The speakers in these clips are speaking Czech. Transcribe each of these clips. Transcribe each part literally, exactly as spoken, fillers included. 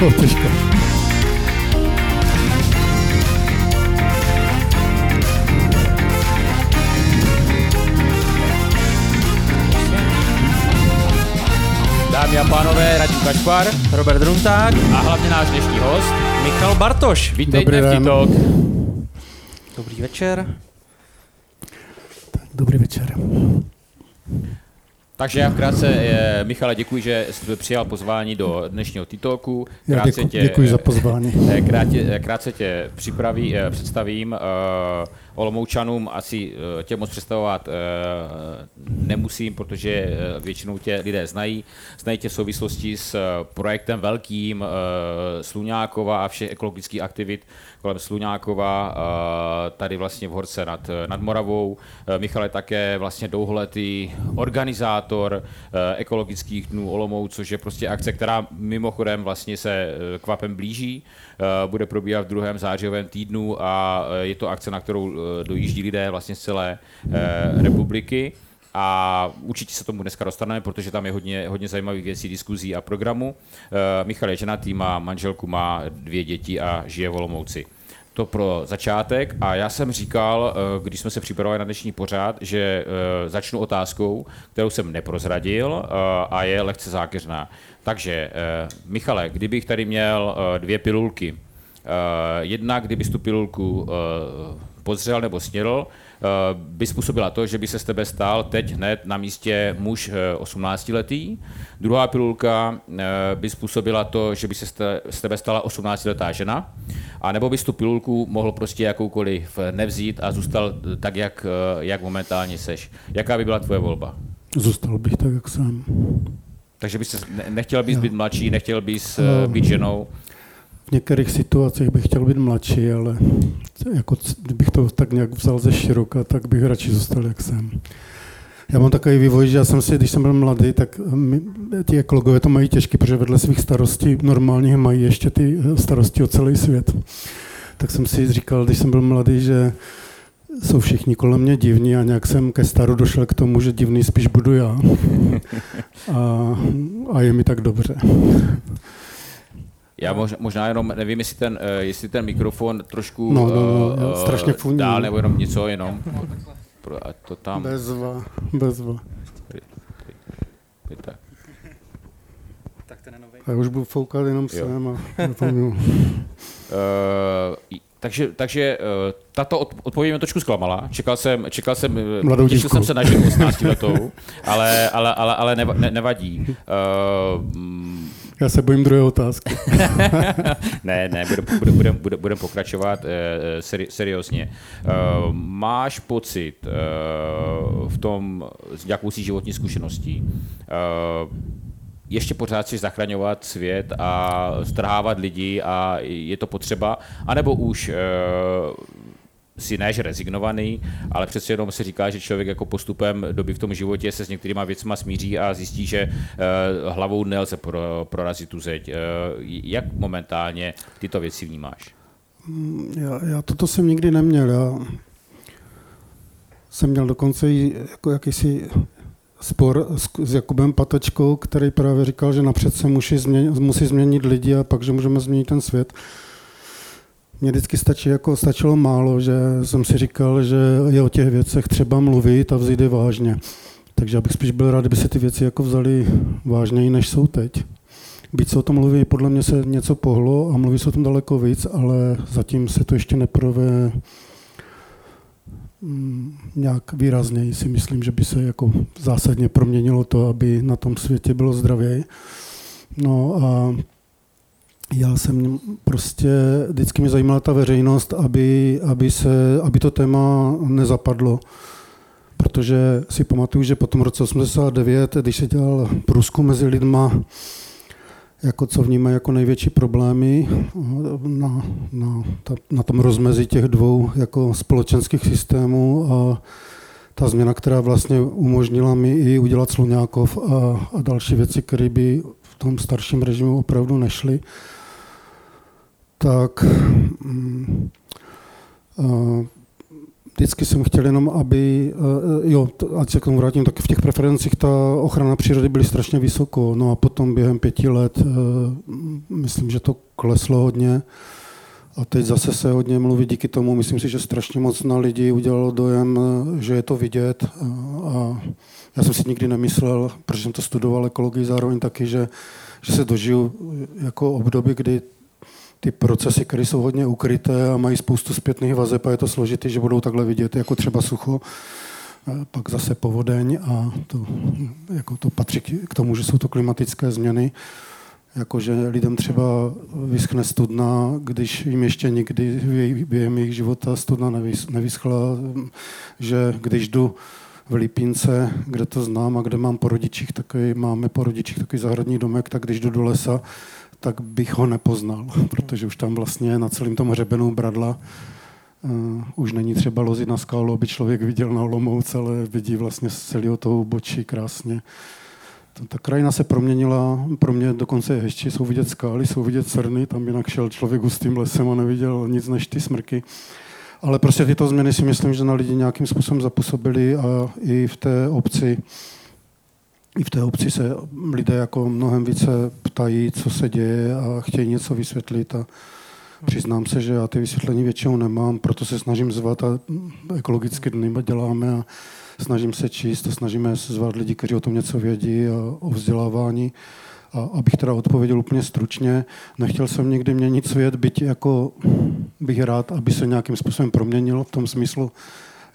Patočka. Dámy a pánové, Radim Kašpar, Robert Runták a hlavně náš dnešní host Michal Bartoš. Vítejte v Titok. Dobrý večer. Tak, dobrý večer. Takže já krátce, Michale, děkuji, že jste přijal pozvání do dnešního Titalku. Krátce tě, děkuji za pozvání. Krátce, krátce tě připraví, představím. Olomoučanům asi tě moc představovat nemusím, protože většinou tě lidé znají. Znají tě v souvislosti s projektem velkým Sluňákova a všech ekologických aktivit kolem Sluňákova, tady vlastně v Horce nad, nad Moravou. Michal je také vlastně dlouholetý organizátor ekologických dnů Olomouc, což je prostě akce, která mimochodem vlastně se kvapem blíží. Bude probíhat v druhém zářijovém týdnu a je to akce, na kterou dojíždí lidé vlastně z celé republiky. A určitě se tomu dneska dostaneme, protože tam je hodně, hodně zajímavých věcí, diskuzí a programů. Michal je ženatý, má manželku, má dvě děti a žije v Olomouci. To pro začátek. A já jsem říkal, když jsme se připravovali na dnešní pořad, že začnu otázkou, kterou jsem neprozradil a je lehce zákeřná. Takže, Michale, kdybych tady měl dvě pilulky, jedna, kdybys tu pilulku pozřel nebo snědl, by způsobila to, že by se z tebe stal teď hned na místě muž osmnáctiletý. Druhá pilulka by způsobila to, že by se z tebe stala osmnáctiletá žena. A nebo bys tu pilulku mohl prostě jakoukoliv nevzít a zůstal tak, jak, jak momentálně seš. Jaká by byla tvoje volba? Zůstal bych tak, jak jsem. Takže bys nechtěl bys být mladší, nechtěl bys být ženou? V některých situacích bych chtěl být mladší, ale jako, kdybych to tak nějak vzal ze široka, tak bych radši zůstal, jak jsem. Já mám takový vývoj, že já jsem si, když jsem byl mladý, tak my, ti ekologové to mají těžké, protože vedle svých starostí normálně mají ještě ty starosti o celý svět. Tak jsem si říkal, když jsem byl mladý, že jsou všichni kolem mě divní a nějak jsem ke staru došel k tomu, že divný spíš budu já. A, a je mi tak dobře. Já možná jenom nevím, jestli ten, jestli ten mikrofon trošku no, no, no, strašně uh, dál, nebo jenom něco, jenom. Ať to tam. Bezva, bezva. Tak. Tak ten je novej. Já už budu foukat jenom sem a uh, takže, takže uh, tato odpověď mě trošku zklamala. Čekal jsem, čekal jsem, těšil jsem se na život osmnáctiletou, ale, ale, ale, ale neva, ne, nevadí. Uh, m, Já se bojím druhé otázky. ne, ne, budem, budem, budem, budem pokračovat eh, seri, seriózně. Eh, máš pocit eh, v tom s nějakou si životní zkušeností, eh, ještě pořád chceš zachraňovat svět a strhávat lidi a je to potřeba, anebo už eh, si než rezignovaný, ale přece jenom se říká, že člověk jako postupem doby v tom životě se s některýma věcma smíří a zjistí, že hlavou nelze pro, prorazit tu zeď. Jak momentálně tyto věci vnímáš? Já, já toto jsem nikdy neměl. Já jsem měl dokonce jako jakýsi spor s, s Jakubem Patočkou, který právě říkal, že napřed se musí změnit, musí změnit lidi a pak, že můžeme změnit ten svět. Mně vždycky stačí, jako stačilo málo, že jsem si říkal, že je o těch věcech třeba mluvit a vzít je vážně. Takže já bych spíš byl rád, kdyby se ty věci jako vzaly vážněji, než jsou teď. Byť se o tom mluví, podle mě se něco pohlo a mluví se o tom daleko víc, ale zatím se to ještě neprove nějak výrazněji. Si myslím, že by se jako zásadně proměnilo to, aby na tom světě bylo zdravěji. No a já jsem prostě, vždycky mě zajímala ta veřejnost, aby, aby, se, aby to téma nezapadlo. Protože si pamatuju, že po tom roce osmdesát devět, když se dělal průzkum mezi lidma, jako co vnímají jako největší problémy na, na, na tom rozmezí těch dvou jako společenských systémů a ta změna, která vlastně umožnila mi i udělat Sluňákov a, a další věci, které by v tom starším režimu opravdu nešly, tak Vždycky jsem chtěl jenom, aby, jo, ať se k tomu vrátím, tak v těch preferencích ta ochrana přírody byly strašně vysoko. No a potom během pěti let, myslím, že to kleslo hodně. A teď zase se hodně mluví díky tomu. Myslím si, že strašně moc na lidi udělalo dojem, že je to vidět. A já jsem si nikdy nemyslel, protože jsem to studoval ekologii zároveň taky, že, že se dožiju jako období, kdy ty procesy, které jsou hodně ukryté a mají spoustu zpětných vazeb a je to složité, že budou takhle vidět, jako třeba sucho, pak zase povodeň a to, jako to patří k tomu, že jsou to klimatické změny. Jakože lidem třeba vyschne studna, když jim ještě nikdy během jejich života studna nevyschla, že když jdu v Lípince, kde to znám a kde mám po rodičích, takový, máme po rodičích takový zahradní domek, tak když jdu do lesa, tak bych ho nepoznal, protože už tam vlastně na celém tom hřebenu Bradla uh, už není třeba lozit na skálu, aby člověk viděl na Olomouc, ale vidí vlastně z celého toho bočí krásně. Ta krajina se proměnila, pro mě dokonce je hezčí, jsou vidět skály, jsou vidět srny, tam jinak šel člověk hustým lesem a neviděl nic než ty smrky. Ale prostě tyto změny si myslím, že na lidi nějakým způsobem zapůsobily a i v té obci I v té obci se lidé jako mnohem více ptají, co se děje a chtějí něco vysvětlit a přiznám se, že já ty vysvětlení většinou nemám, proto se snažím zvat a ekologické dny děláme a snažím se číst a snažíme se zvát lidi, kteří o tom něco vědí a o vzdělávání. A abych teda odpověděl úplně stručně, nechtěl jsem nikdy měnit svět, byť jako bych rád, aby se nějakým způsobem proměnil v tom smyslu,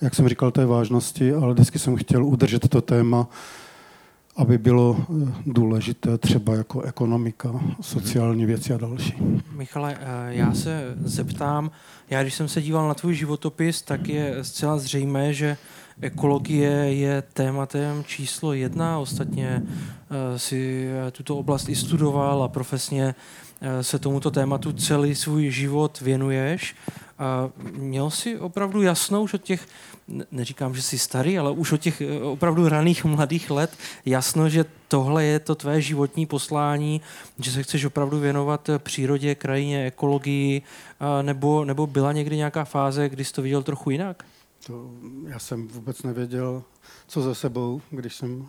jak jsem říkal, té vážnosti, ale vždycky jsem chtěl udržet to téma, aby bylo důležité třeba jako ekonomika, sociální věci a další. Michale, já se zeptám, já když jsem se díval na tvůj životopis, tak je zcela zřejmé, že ekologie je tématem číslo jedna, ostatně si tuto oblast i studoval a profesně se tomuto tématu celý svůj život věnuješ. A měl jsi opravdu jasno už od těch, neříkám, že jsi starý, ale už od těch opravdu raných mladých let jasno, že tohle je to tvé životní poslání, že se chceš opravdu věnovat přírodě, krajině, ekologii, nebo, nebo byla někdy nějaká fáze, kdy jsi to viděl trochu jinak? To já jsem vůbec nevěděl, co za sebou, když jsem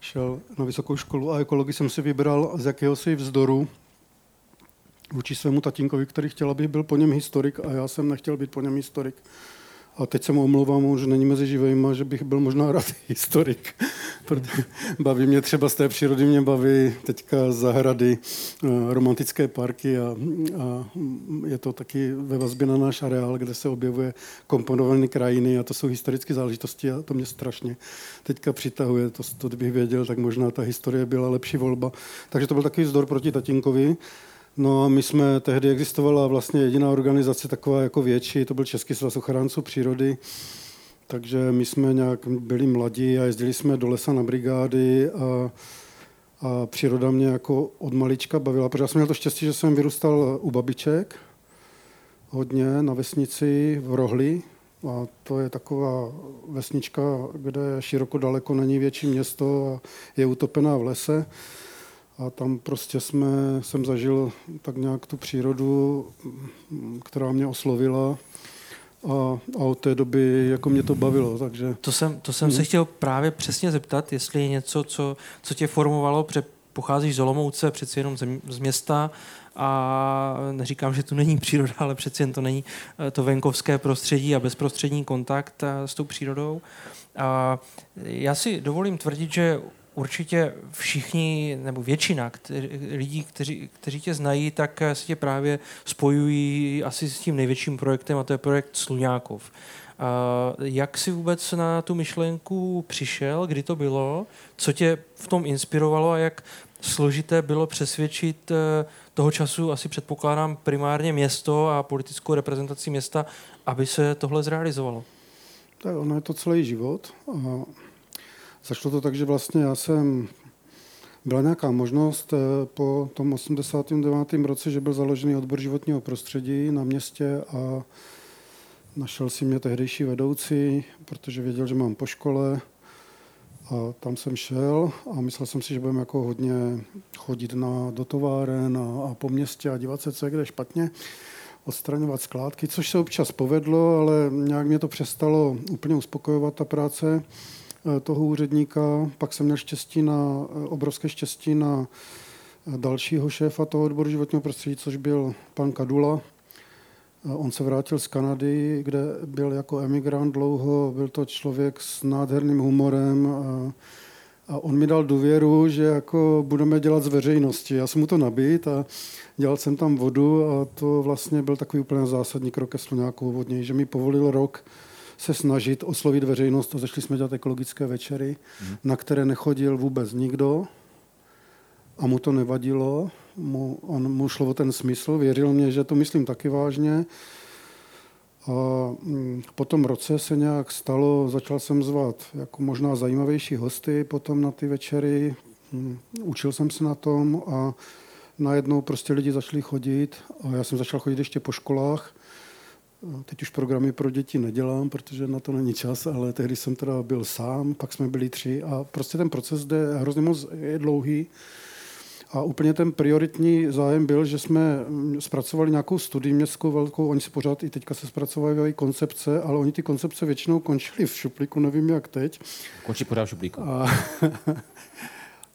šel na vysokou školu a ekologii jsem si vybral z jakéhosi vzdoru vůči svému tatínkovi, který chtěl, aby byl po něm historik a já jsem nechtěl být po něm historik. A teď se mu omlouvám, že není mezi živejma, že bych byl možná rád historik. Baví mě třeba z té přírody, mě baví teďka zahrady, romantické parky a, a je to taky ve vazbě na náš areál, kde se objevuje komponované krajiny a to jsou historické záležitosti a to mě strašně teďka přitahuje. To, to kdybych věděl, tak možná ta historie byla lepší volba. Takže to byl takový vzdor proti tatínkovi. No a my jsme, tehdy existovala vlastně jediná organizace taková jako větší, to byl Český svaz ochránců přírody, takže my jsme nějak byli mladí a jezdili jsme do lesa na brigády a, a příroda mě jako od malička bavila, protože já jsem měl to štěstí, že jsem vyrůstal u babiček hodně na vesnici v Rohli a to je taková vesnička, kde široko daleko není větší město a je utopená v lese. A tam prostě jsme, jsem zažil tak nějak tu přírodu, která mě oslovila a, a od té doby jako mě to bavilo. Takže... To jsem, to jsem hmm. se chtěl právě přesně zeptat, jestli je něco, co, co tě formovalo, protože pocházíš z Olomouce, přeci jenom z města a neříkám, že tu není příroda, ale přeci jen to není to venkovské prostředí a bezprostřední kontakt s tou přírodou. A já si dovolím tvrdit, že určitě všichni, nebo většina lidí, kteří, kteří tě znají, tak se tě právě spojují asi s tím největším projektem a to je projekt Sluňákov. Jak jsi vůbec na tu myšlenku přišel, kdy to bylo, co tě v tom inspirovalo a jak složité bylo přesvědčit toho času, asi předpokládám primárně město a politickou reprezentaci města, aby se tohle zrealizovalo? Tak ono je to celý život a začalo to tak, že vlastně já jsem, byla nějaká možnost po tom osmdesátém devátém roce, že byl založený odbor životního prostředí na městě a našel si mě tehdejší vedoucí, protože věděl, že mám po škole a tam jsem šel a myslel jsem si, že budeme jako hodně chodit na, do továren a, a po městě a dívat se, co je kde špatně. odstraňovat skládky, což se občas povedlo, ale nějak mě to přestalo úplně uspokojovat ta práce toho úředníka. Pak jsem měl štěstí na, obrovské štěstí na dalšího šéfa toho odboru životního prostředí, což byl pan Kadula. On se vrátil z Kanady, kde byl jako emigrant dlouho, byl to člověk s nádherným humorem a, a on mi dal důvěru, že jako budeme dělat z veřejnosti. Já jsem mu to nabít a dělal jsem tam vodu a to vlastně byl takový úplně zásadní krok ke Sluňákovu od něj, že mi povolil rok se snažit oslovit veřejnost a zašli jsme dělat ekologické večery, hmm. na které nechodil vůbec nikdo a mu to nevadilo. Mu, on mu šlo o ten smysl, věřil mě, že to myslím taky vážně. A po tom roce se nějak stalo, začal jsem zvat jako možná zajímavější hosty potom na ty večery, učil jsem se na tom a najednou prostě lidi začali chodit a já jsem začal chodit ještě po školách. Teď už programy pro děti nedělám, protože na to není čas, ale tehdy jsem teda byl sám, pak jsme byli tři a prostě ten proces jde hrozně moc, je dlouhý. A úplně ten prioritní zájem byl, že jsme zpracovali nějakou studii městskou velkou, oni si pořád i teďka se zpracovávají koncepce, ale oni ty koncepce většinou končili v šuplíku, nevím jak teď. Končí pořád v šuplíku. A,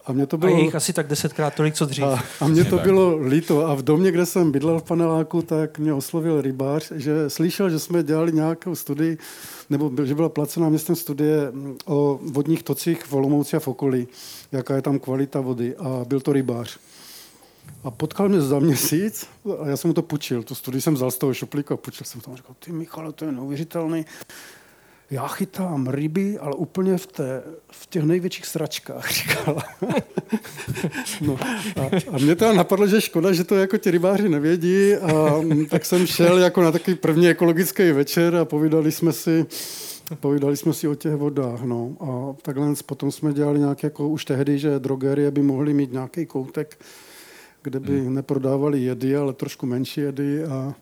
a, mě to bylo, a je jich asi tak desetkrát tolik, co dřív. A, a mě to bylo líto. A v domě, kde jsem bydlel v paneláku, tak mě oslovil rybář, že slyšel, že jsme dělali nějakou studii, nebo že byla placená městem studie o vodních tocích v Olomouci a v okolí, jaká je tam kvalita vody. A byl to rybář. A potkal mě za měsíc a já jsem mu to půjčil. Tu studii jsem vzal z toho šuplíku a půjčil jsem to. A říkal, ty Michale, to je neuvěřitelný. Já chytám ryby, ale úplně v, té, v těch největších sračkách, říkala. No, a, a mě to napadlo, že škoda, že to jako ti rybáři nevědí. A, tak jsem šel jako na takový první ekologický večer a povídali jsme si, povídali jsme si o těch vodách. No. A takhle potom jsme dělali nějak jako už tehdy, že drogerie by mohly mít nějaký koutek, kde by hmm. neprodávali jedy, ale trošku menší jedy a...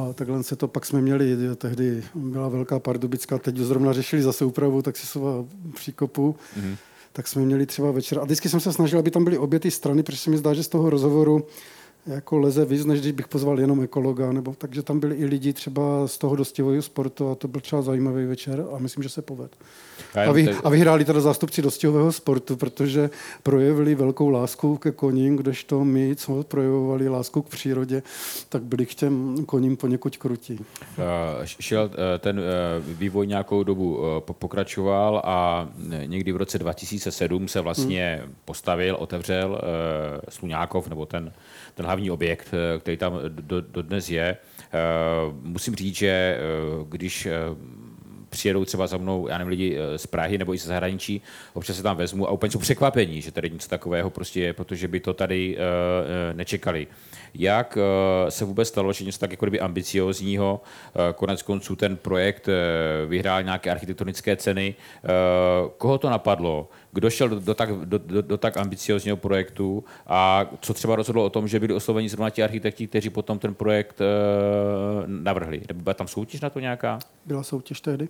A takhle se to pak jsme měli, tehdy byla velká Pardubická, teď zrovna řešili zase úpravu taxisova příkopu, mm-hmm. tak jsme měli třeba večer. A vždycky jsem se snažil, aby tam byly obě ty strany, protože se mi zdá, že z toho rozhovoru jako leze víc, než když bych pozval jenom ekologa, nebo takže tam byli i lidi třeba z toho dostihového sportu a to byl třeba zajímavý večer a myslím, že se povedl. A, vy, a vyhráli teda zástupci dostihového sportu, protože projevili velkou lásku ke koním, kdežto my, co projevovali lásku k přírodě, tak byli k těm koním poněkud krutí. Uh, šel ten vývoj nějakou dobu pokračoval a někdy v roce dva tisíce sedm se vlastně hmm. postavil, otevřel Sluňákov, nebo ten, ten hlavní objekt, který tam dodnes je. Musím říct, že když přijedou třeba za mnou, já nevím, lidi z Prahy nebo i ze zahraničí, občas se tam vezmu a úplně jsou překvapení, že tady něco takového prostě je, protože by to tady nečekali. Jak se vůbec stalo, že něco tak jako kdyby ambiciozního, konec konců ten projekt vyhrál nějaké architektonické ceny. Koho to napadlo? Kdo šel do tak, do, do, do tak ambiciozního projektu a co třeba rozhodlo o tom, že byli osloveni zrovna ti architekti, kteří potom ten projekt e, navrhli? Byla tam soutěž na to nějaká? Byla soutěž tehdy.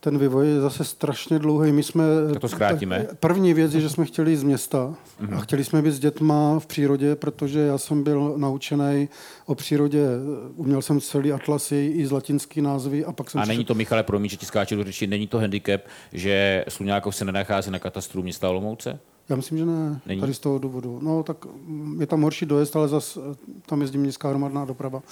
Ten vývoj je zase strašně dlouhý. My jsme, tak to zkrátíme. První věc je, že jsme chtěli jít z města a chtěli jsme být s dětma v přírodě, protože já jsem byl naučený o přírodě. Uměl jsem celý atlasy i z latinský názvy. A pak jsem. A není to, Michale, promiň, že ti skáču do řeči, není to handicap, že Sluňákov se nenachází na katastru města Olomouce? Já myslím, že ne. Není. Tady z toho důvodu. No tak je tam horší dojezd, ale zase tam jezdí městská hromadná doprava.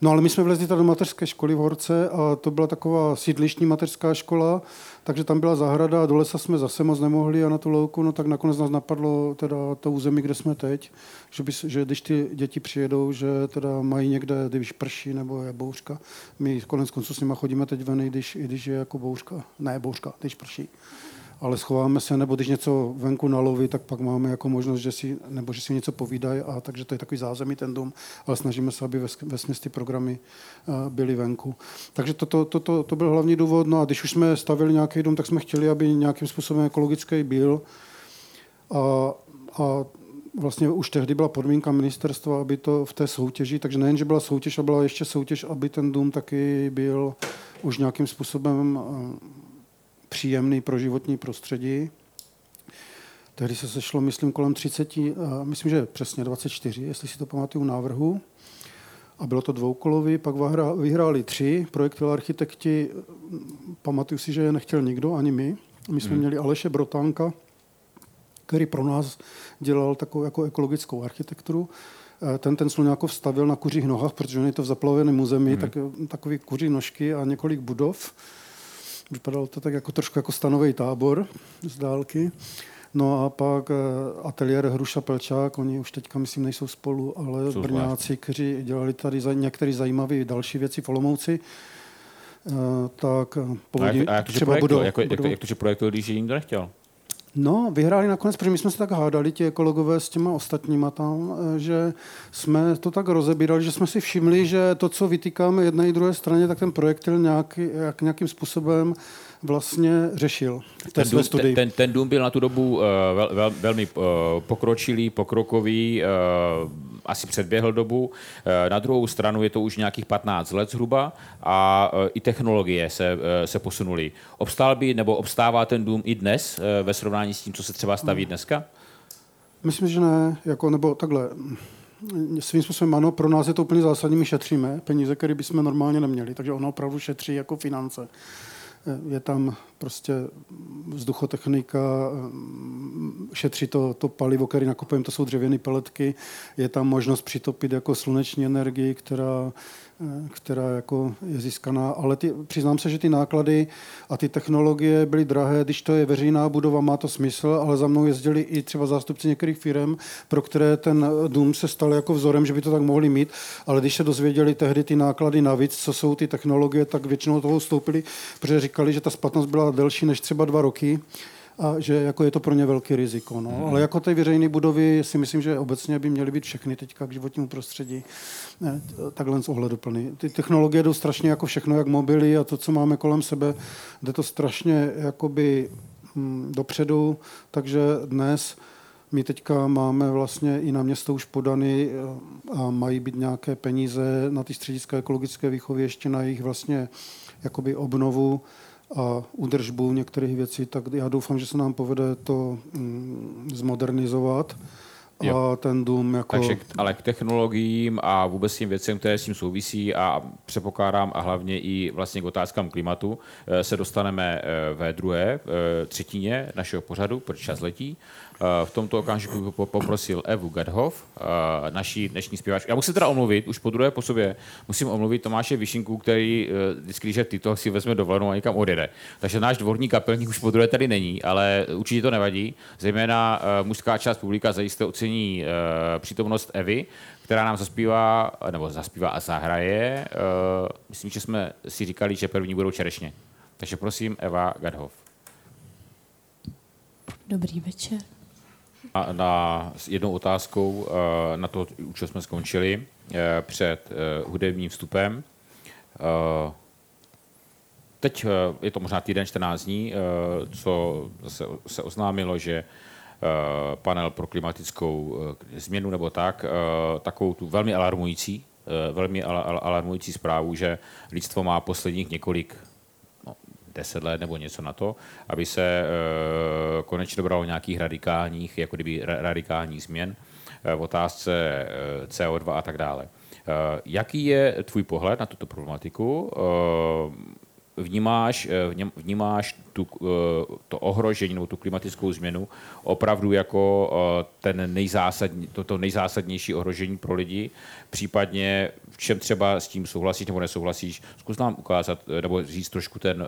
No ale my jsme vlezli tady do mateřské školy v Horce a to byla taková sídlištní mateřská škola, takže tam byla zahrada a do lesa jsme zase moc nemohli a na tu louku, no tak nakonec nás napadlo teda to území, kde jsme teď, že, by, že když ty děti přijedou, že teda mají někde, když prší nebo je bouřka, my konec konců s nima chodíme teď ven, i když, i když je jako bouřka, ne bouřka, když prší. Ale schováme se, nebo když něco venku naloví, tak pak máme jako možnost, že si, nebo že si něco povídají, a takže to je takový zázemí ten dům, ale snažíme se, aby vesměs ty programy byly venku. Takže to, to, to, to, to byl hlavní důvod. No a když už jsme stavili nějaký dům, tak jsme chtěli, aby nějakým způsobem ekologický byl. A, a vlastně už tehdy byla podmínka ministerstva, aby to v té soutěži, takže nejen, že byla soutěž, a byla ještě soutěž, aby ten dům taky byl už nějakým způsobem příjemný pro životní prostředí. Tehdy se sešlo, myslím, kolem třicet, myslím, že přesně dvacet čtyři, jestli si to pamatuju, návrhu. A bylo to dvoukolový, pak vyhráli tři, projektoví architekti, pamatuju si, že je nechtěl nikdo, ani my. My jsme hmm. měli Aleše Brotánka, který pro nás dělal takovou jako ekologickou architekturu. Ten ten Sluňákov stavěl na kuřích nohách, protože on je to v zaplaveném území, hmm. tak, takový kuří nožky a několik budov. Vypadalo to tak jako trošku jako stanový tábor z dálky. No a pak ateliér Hruša Pelčák, oni už teďka, myslím, nejsou spolu, ale jsou Brňáci, kteří dělali tady některé zajímavé další věci v Olomouci, tak povodí, a jak, a jak třeba budou. Jako, jak, jak to, že projektoval, když jim to nechtěl? No, vyhráli nakonec, protože my jsme se tak hádali, ti ekologové s těma ostatníma tam, že jsme to tak rozebírali, že jsme si všimli, že to, co vytýkáme jedné i druhé straně, tak ten projektil nějaký, jak, nějakým způsobem vlastně řešil. Ten dům, ten, ten dům byl na tu dobu uh, vel, vel, velmi uh, pokročilý, pokrokový, uh, asi předběhl dobu. Uh, na druhou stranu je to už nějakých patnáct let zhruba a uh, i technologie se, uh, se posunuly. Obstál by nebo obstává ten dům i dnes uh, ve srovnání s tím, co se třeba staví dneska? Myslím, že ne, jako, nebo takhle. Svým způsobem ano, pro nás je to úplně zásadní, my šetříme peníze, které bychom normálně neměli, takže ono opravdu šetří jako finance. Je tam prostě vzduchotechnika, šetří to, to palivo, které nakupujeme, to jsou dřevěné peletky, je tam možnost přitopit jako sluneční energii, která, která jako je získaná, ale ty, přiznám se, že ty náklady a ty technologie byly drahé, když to je veřejná budova, má to smysl, ale za mnou jezdili i třeba zástupci některých firem, pro které ten dům se stal jako vzorem, že by to tak mohli mít, ale když se dozvěděli tehdy ty náklady navíc, co jsou ty technologie, tak většinou toho ustoupili, protože říkali, že ta splatnost byla delší než třeba dva roky a že jako je to pro ně velký riziko. No. Ale jako ty veřejné budovy si myslím, že obecně by měly být všechny teďka k životnímu prostředí ne, takhle z ohleduplný. Ty technologie jdou strašně jako všechno, jak mobily a to, co máme kolem sebe, jde to strašně jakoby hm, dopředu, takže dnes my teďka máme vlastně i na město už podany a mají být nějaké peníze na ty střediska ekologické výchovy ještě na jejich vlastně jakoby obnovu a údržbu některých věcí, tak já doufám, že se nám povede to mm, zmodernizovat a jo. ten dům jako... Takže, ale k technologiím a vůbec těm věcem, které s tím souvisí a předpokládám a hlavně i vlastně k otázkám klimatu se dostaneme ve druhé třetině našeho pořadu, protože čas letí. V tomto okamžiku poprosil Evu Gadhoff, naší dnešní zpěvačku. Já musím teda omluvit, už po druhé po sobě, musím omluvit Tomáše Vyšinku, který vždycky, že tyto si vezme dovolenou a někam odjede. Takže náš dvorní kapelník už po druhé tady není, ale určitě to nevadí. Zejména mužská část publika zajisté ocení přítomnost Evy, která nám zaspívá, nebo zaspívá a zahraje. Myslím, že jsme si říkali, že první budou čerešně. Takže prosím, Eva Gadhoff. Dobrý večer. A na, s jednou otázkou na to, co jsme skončili před hudebním vstupem. Teď je to možná týden, čtrnáct dní, co zase se oznámilo, že panel pro klimatickou změnu nebo tak, takovou tu velmi alarmující, velmi alarmující zprávu, že lidstvo má posledních několik deset let nebo něco na to, aby se e, konečně dobralo nějakých radikálních, jako kdyby radikálních změn e, v otázce e, C O dva a tak dále. E, jaký je tvůj pohled na tuto problematiku? E, vnímáš, vním, vnímáš tu, e, to ohrožení nebo tu klimatickou změnu opravdu jako e, ten nejzásadní, to, to nejzásadnější ohrožení pro lidi, případně v čem třeba s tím souhlasíš nebo nesouhlasíš? Zkus nám ukázat nebo říct trošku ten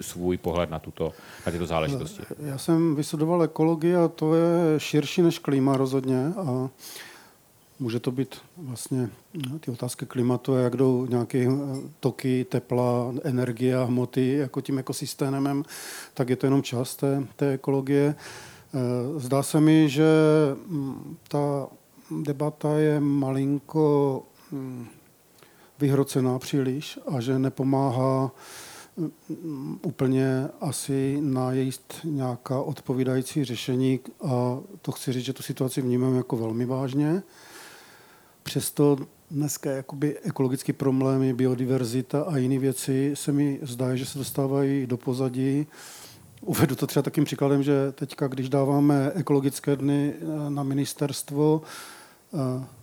svůj pohled na, tuto, na tyto záležitosti. Já jsem vystudoval ekologii a to je širší než klima rozhodně a může to být vlastně ty otázky klimatu, jak jdou nějaké toky, tepla, energie a hmoty jako tím ekosystémem, tak je to jenom část té, té ekologie. Zdá se mi, že ta debata je malinko vyhrocená příliš a že nepomáhá úplně asi najít nějaká odpovídající řešení a to chci říct, že tu situaci vnímám jako velmi vážně. Přesto dneska jakoby ekologické problémy, biodiverzita a jiné věci se mi zdá, že se dostávají do pozadí Uvedu to třeba takým příkladem, že teďka, když dáváme ekologické dny na ministerstvo,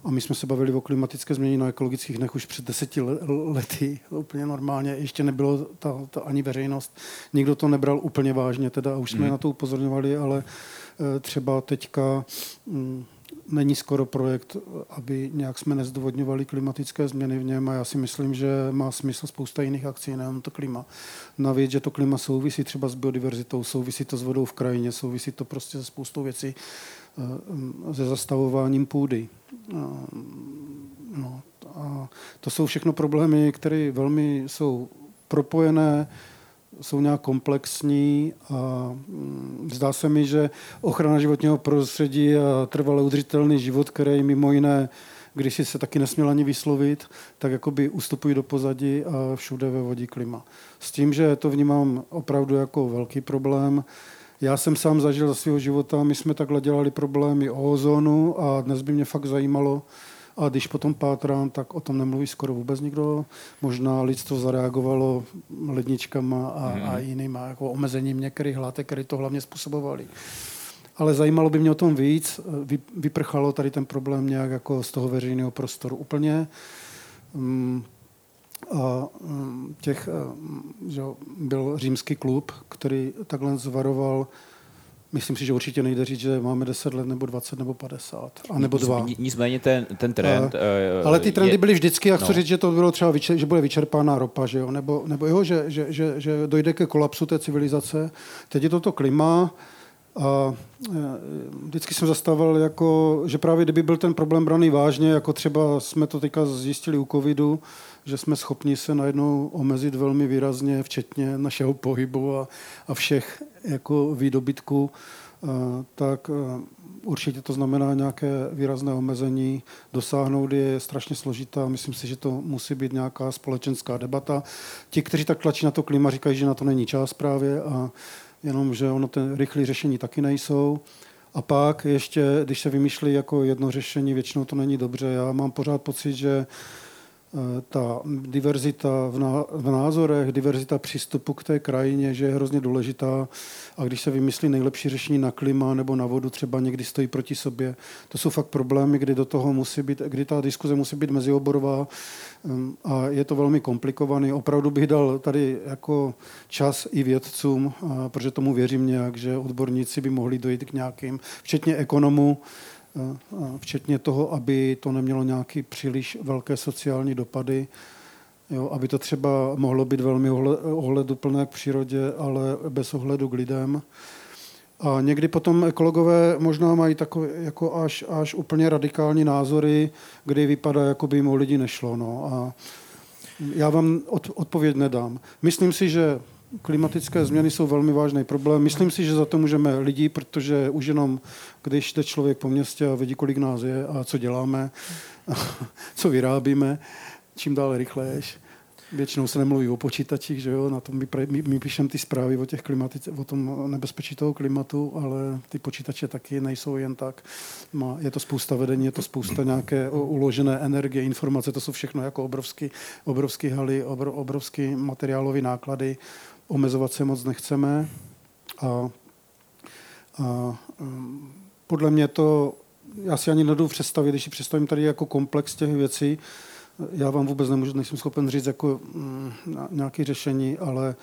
a my jsme se bavili o klimatické změně na ekologických dnech už před deseti lety, úplně normálně, ještě nebylo ta, ta ani veřejnost, nikdo to nebral úplně vážně, teda už jsme hmm. na to upozorňovali, ale třeba teďka m, není skoro projekt, aby nějak jsme nezdůvodňovali klimatické změny v něm, a já si myslím, že má smysl spousta jiných akcí, nejenom to klima. Navíc, že to klima souvisí třeba s biodiverzitou, souvisí to s vodou v krajině, souvisí to prostě se spoustou věcí, se zastavováním půdy. No, a to jsou všechno problémy, které velmi jsou propojené, jsou nějak komplexní a zdá se mi, že ochrana životního prostředí a trvale udržitelný život, který mimo jiné, když se taky nesměl ani vyslovit, tak jakoby ustupují do pozadí a všude ve vodí klima. S tím, že to vnímám opravdu jako velký problém. Já jsem sám zažil za svého života, my jsme takhle dělali problémy o ozonu a dnes by mě fakt zajímalo, a když potom pátrám, tak o tom nemluví skoro vůbec nikdo. Možná lidstvo zareagovalo ledničkama a, hmm. a jinýma, jako omezením některých látek, které to hlavně způsobovali. Ale zajímalo by mě o tom víc, Vy, vyprchalo tady ten problém nějak jako z toho veřejného prostoru úplně. Um, A těch, že byl Římský klub, který takhle zvaroval, myslím si, že určitě nejde říct, že máme deset let nebo dvacet nebo padesát, a nebo dva. Nicméně ten, ten trend... A, ale ty trendy je, byly vždycky, jak no. chci říct, že to bylo třeba, že bude vyčerpána ropa, že jo? Nebo, nebo jo, že, že, že, že dojde ke kolapsu té civilizace. Teď je toto klima. A vždycky jsem zastával, jako, že právě kdyby byl ten problém braný vážně, jako třeba jsme to teďka zjistili u covidu, že jsme schopni se najednou omezit velmi výrazně, včetně našeho pohybu a, a všech jako výdobytků, tak určitě to znamená nějaké výrazné omezení. Dosáhnout je strašně složitá. Myslím si, že to musí být nějaká společenská debata. Ti, kteří tak tlačí na to klima, říkají, že na to není čas právě a jenomže ono ty rychlé řešení taky nejsou. A pak ještě, když se vymýšlí jako jedno řešení, většinou to není dobře. Já mám pořád pocit, že ta diverzita v názorech, diverzita přístupu k té krajině, že je hrozně důležitá. A když se vymyslí nejlepší řešení na klima nebo na vodu, třeba někdy stojí proti sobě. To jsou fakt problémy, kdy do toho musí být, kdy ta diskuze musí být mezioborová a je to velmi komplikovaný. Opravdu bych dal tady jako čas i vědcům, protože tomu věřím nějak, že odborníci by mohli dojít k nějakým, včetně ekonomů, včetně toho, aby to nemělo nějaké příliš velké sociální dopady, jo, aby to třeba mohlo být velmi ohleduplné k přírodě, ale bez ohledu k lidem. A někdy potom ekologové možná mají takové jako až, až úplně radikální názory, kdy vypadá, jako by jim o lidi nešlo. No. A já vám odpověď nedám. Myslím si, že klimatické změny jsou velmi vážný problém. Myslím si, že za to můžeme lidi, protože už jenom, když jde člověk po městě a vidí, kolik nás je a co děláme, a co vyrábíme, čím dále rychlejš. Většinou se nemluví o počítačích, že jo, na tom my, my, my píšeme ty zprávy o těch klimatice, o tom nebezpečí toho klimatu, ale ty počítače taky nejsou jen tak. Má, je to spousta vedení, je to spousta nějaké uložené energie, informace, to jsou všechno jako obrovský, obrovský haly, obr, obrovský materiálové náklady. Omezovat se moc nechceme a, a um, podle mě to, já si ani nedu představit, když si představím tady jako komplex těch věcí, já vám vůbec nemůžu, nejsem schopen říct jako mm, nějaké řešení, ale,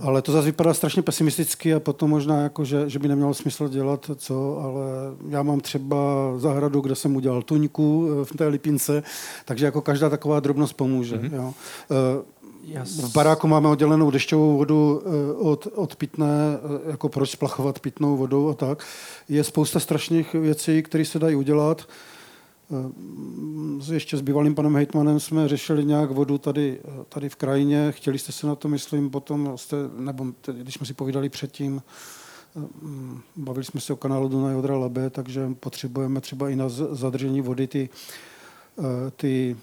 ale to zase vypadá strašně pesimisticky a potom možná, jako, že, že by nemělo smysl dělat co, ale já mám třeba zahradu, kde jsem udělal tuňku v té Lipince, takže jako každá taková drobnost pomůže. Mm-hmm. Jo. Yes. V baráku máme oddělenou dešťovou vodu od, od pitné, jako proč splachovat pitnou vodou a tak. Je spousta strašných věcí, které se dají udělat. Ještě s bývalým panem hejtmanem jsme řešili nějak vodu tady, tady v krajině. Chtěli jste se na to, myslím, potom, jste, nebo když jsme si povídali předtím, bavili jsme se o kanálu Dunaj-Odra-Labe, takže potřebujeme třeba i na zadržení vody ty Ty,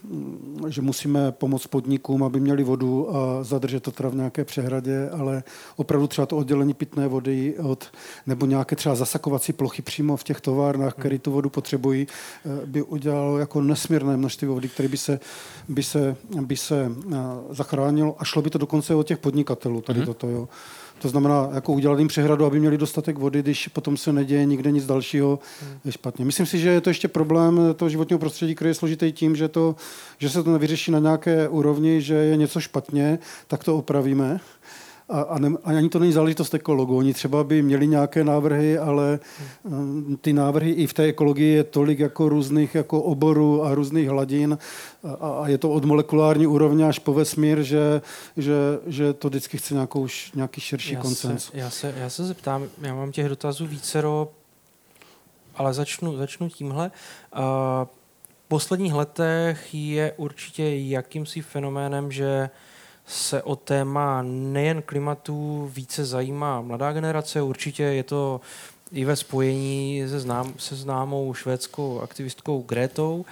že musíme pomoct podnikům, aby měli vodu a zadržet to teda v nějaké přehradě, ale opravdu třeba to oddělení pitné vody od, nebo nějaké třeba zasakovací plochy přímo v těch továrnách, které tu vodu potřebují, by udělalo jako nesmírné množství vody, které by se, by se, by se zachránilo a šlo by to dokonce od těch podnikatelů tady mm-hmm. toto, jo. To znamená, jako udělat jim přehradu, aby měli dostatek vody, když potom se neděje nikde nic dalšího, je špatně. Myslím si, že je to ještě problém toho životního prostředí, který je složitý tím, že, to, že se to nevyřeší na nějaké úrovni, že je něco špatně, tak to opravíme. A, a, ne, a ani to není záležitost ekologů. Oni třeba by měli nějaké návrhy, ale um, ty návrhy i v té ekologii je tolik jako různých jako oborů a různých hladin a, a je to od molekulární úrovně až po vesmír, že, že, že to vždycky chce nějakou, nějaký širší já konsens. Se, já, se, já se zeptám, já mám těch dotazů vícero, ale začnu, začnu tímhle. Uh, v posledních letech je určitě jakýmsi fenoménem, že se o téma nejen klimatu více zajímá mladá generace. Určitě je to i ve spojení se, znám, se známou švédskou aktivistkou Gretou.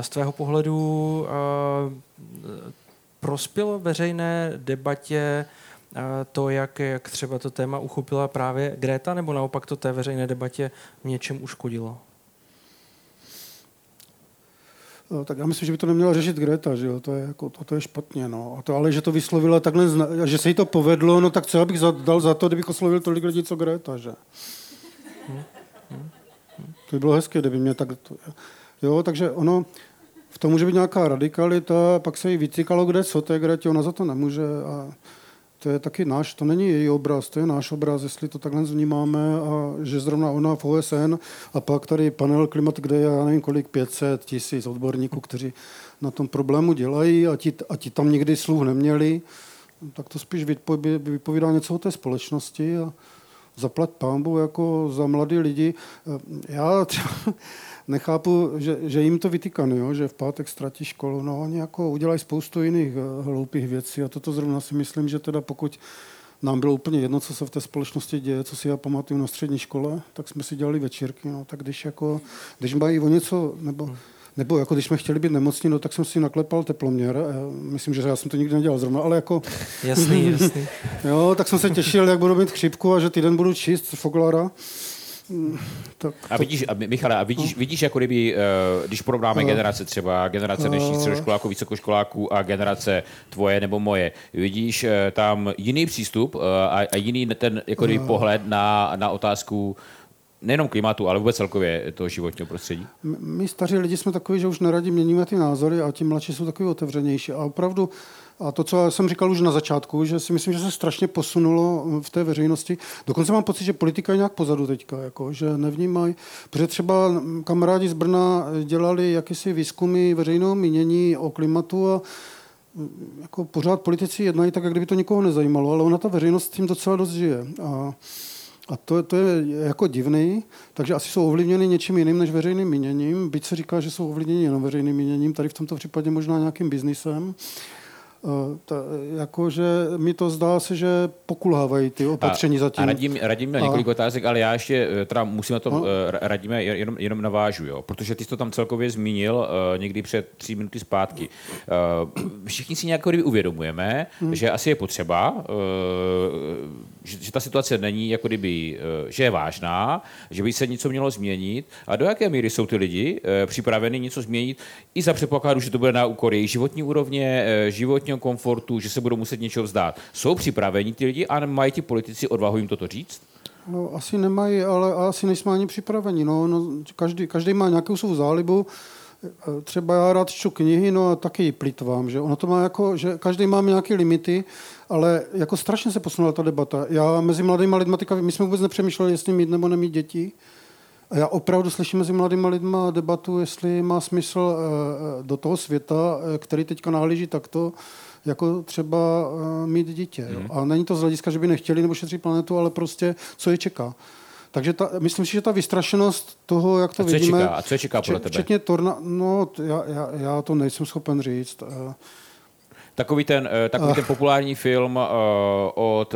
Z tvého pohledu prospělo veřejné debatě to, jak, jak třeba to téma uchopila právě Greta, nebo naopak to té veřejné debatě v něčem uškodilo? No, tak já myslím, že by to neměla řešit Greta, že jo, to je, jako, to, to je špatně, no. A to, ale že to vyslovila takhle, že se jí to povedlo, no tak co já bych za, dal za to, kdybych oslovil tolik lidí, co Greta, že? Hmm. Hmm. To by bylo hezké, kdyby mě tak... To, jo, takže ono, v tom může být nějaká radikalita, pak se jí vycikalo, kde co té Gretě, ona za to nemůže a... To je taky náš, to není její obraz, to je náš obraz, jestli to takhle vnímáme a že zrovna ona v O S N a pak tady panel klimat, kde je, já nevím kolik, pět set tisíc odborníků, kteří na tom problému dělají a ti, a ti tam nikdy slůh neměli, tak to spíš vypovídá něco o té společnosti a zaplať pánbu jako za mladý lidi. Já třeba nechápu, že, že jim to vytýkaný, jo? Že v pátek ztratí školu. No, oni jako udělají spoustu jiných hloupých věcí a toto zrovna si myslím, že teda pokud nám bylo úplně jedno, co se v té společnosti děje, co si já pamatuju na střední škole, tak jsme si dělali večírky. No, tak když, jako, když mají o něco, nebo, nebo jako když jsme chtěli být nemocní, no, tak jsem si naklepal teploměr. Myslím, že já jsem to nikdy nedělal zrovna, ale jako... Jasný, jasný. Jo, tak jsem se těšil, jak budu mít chřipku a že týden budu číst Foglara. Tak, a vidíš, a Michale, a vidíš, no. vidíš jako kdyby, když porovnáme no. generace třeba, generace dnešních středoškoláků, vysokoškoláků a generace tvoje nebo moje, vidíš tam jiný přístup a, a jiný ten jako kdyby, no. pohled na, na otázku nejenom klimatu, ale vůbec celkově toho životního prostředí? My staří lidi jsme takový, že už neradi měníme ty názory a ti mladší jsou takový otevřenější a opravdu a to, co jsem říkal už na začátku, že si myslím, že se strašně posunulo v té veřejnosti. Dokonce mám pocit, že politika je nějak pozadu teďka, jako, že nevnímají. Protože třeba kamarádi z Brna dělali jakýsi výzkumy veřejného mínění o klimatu a jako pořád politici jednají tak, jak kdyby to nikoho nezajímalo, ale ona ta veřejnost tím docela dost žije. A, a to, to je jako divný, takže asi jsou ovlivněni něčím jiným než veřejným míněním. Byť se říká, že jsou ovlivněni jenom veřejným míněním, tady v tomto případě možná nějakým biznisem. Jakože mi to zdá se, že pokulhávají ty opatření a, zatím. A radím, radím na několik a... otázek, ale já ještě teda musím na to no. radíme, jenom, jenom navážu, jo? Protože ty jsi to tam celkově zmínil někdy před tři minuty zpátky. Všichni si nějak uvědomujeme, hmm. že asi je potřeba, že ta situace není, jako kdyby, že je vážná, že by se něco mělo změnit a do jaké míry jsou ty lidi připraveni něco změnit i za předpokladu, že to bude na úkor jejich životní úrovně, životní komfortu, že se budou muset něčeho vzdát. Jsou připraveni ty lidi a mají ti politici odvahu jim toto říct? No, asi nemají, ale asi nejsme ani připraveni. No, no, každý, každý má nějakou svou zálibu. Třeba já rád čtu knihy, no a taky ji plitvám, že ono to má jako, že každý má nějaké limity, ale jako strašně se posunula ta debata. Já mezi mladými lidmi, my jsme vůbec nepřemýšleli, jestli mít nebo nemít děti. A já opravdu slyším mezi mladými lidmi debatu, jestli má smysl do toho světa, který teďka nahlíží takto, jako třeba mít dítě. Jo. A není to z hlediska, že by nechtěli nebo šetří planetu, ale prostě, co je čeká. Takže ta, myslím si, že ta vystrašenost toho, jak to a vidíme... Čeká? A co je čeká podle tebe? Včetně torna... No, já, já, já to nejsem schopen říct... Takový ten, takový ten populární film od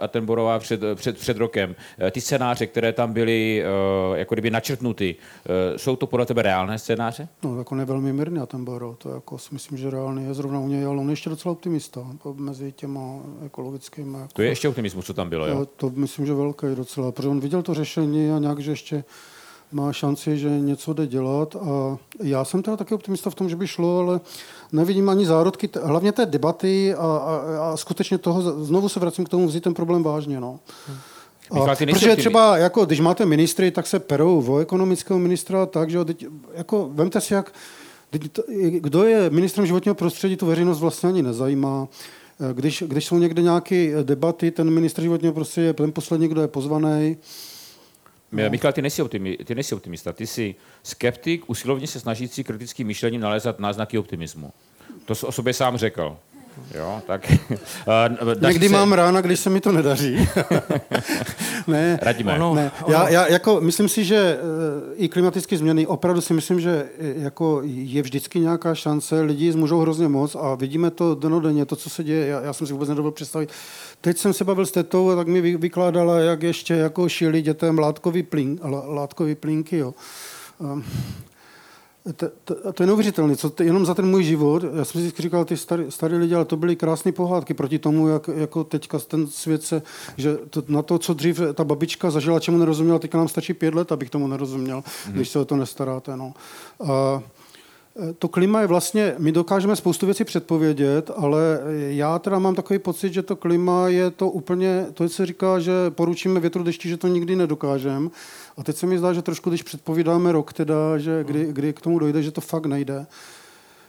Attenborougha před, před, před rokem. Ty scénáře, které tam byly jako kdyby načrtnuty, jsou to podle tebe reálné scénáře? No, tak on je velmi mírný Attenborough. To jako si myslím, že reálný je zrovna u něj, ale on je ještě docela optimista mezi těma ekologickými. Jako... To je ještě optimismus, co tam bylo, jo? To, to myslím, že velký docela, protože on viděl to řešení a nějak, že ještě má šanci, že něco jde dělat. A já jsem teda taky optimista v tom, že by šlo, ale nevidím ani zárodky, hlavně té debaty a, a, a skutečně toho, znovu se vracím k tomu, vzít ten problém vážně, no. Hmm. A, protože třeba, jako, když máte ministry, tak se perou o ekonomického ministra, takže jako, vemte si, jak, kdo je ministrem životního prostředí, tu veřejnost vlastně ani nezajímá. Když, když jsou někde nějaké debaty, ten ministr životního prostředí je ten poslední, kdo je pozvaný. No. Michal, ty nejsi, optimi, ty nejsi optimista, ty jsi skeptik, usilovně se snažící kritickým myšlením nalézat náznaky optimismu. To jsi o sobě sám řekl. Jo, tak. Někdy se... mám rána, když se mi to nedaří. Ne, Radíme. Ono, ne. Ono. Já, já jako myslím si, že i klimatické změny, opravdu si myslím, že jako je vždycky nějaká šance, lidi zmůžou hrozně moc a vidíme to denodenně, to, co se děje, já, já jsem si vůbec nedovedl představit. Teď jsem se bavil s tetou a tak mi vykládala, jak ještě jako šili dětem látkový plín, látkový plínky, jo. Um. To, to, to je neuvěřitelné, co, jenom za ten můj život, já jsem si říkal, ty starý, starý lidi, ale to byly krásné pohádky proti tomu, jak jako teďka ten svět se, že to, na to, co dřív ta babička zažila, čemu nerozuměla, teďka nám stačí pět let, abych tomu nerozuměl, mm-hmm. když se o to nestaráte. No. A to klima je vlastně, my dokážeme spoustu věcí předpovědět, ale já teda mám takový pocit, že to klima je to úplně, to se říká, že poručíme větru dešti, že to nikdy nedokážeme. A teď se mi zdá, že trošku, když předpovídáme rok, teda, že kdy, kdy k tomu dojde, že to fakt nejde.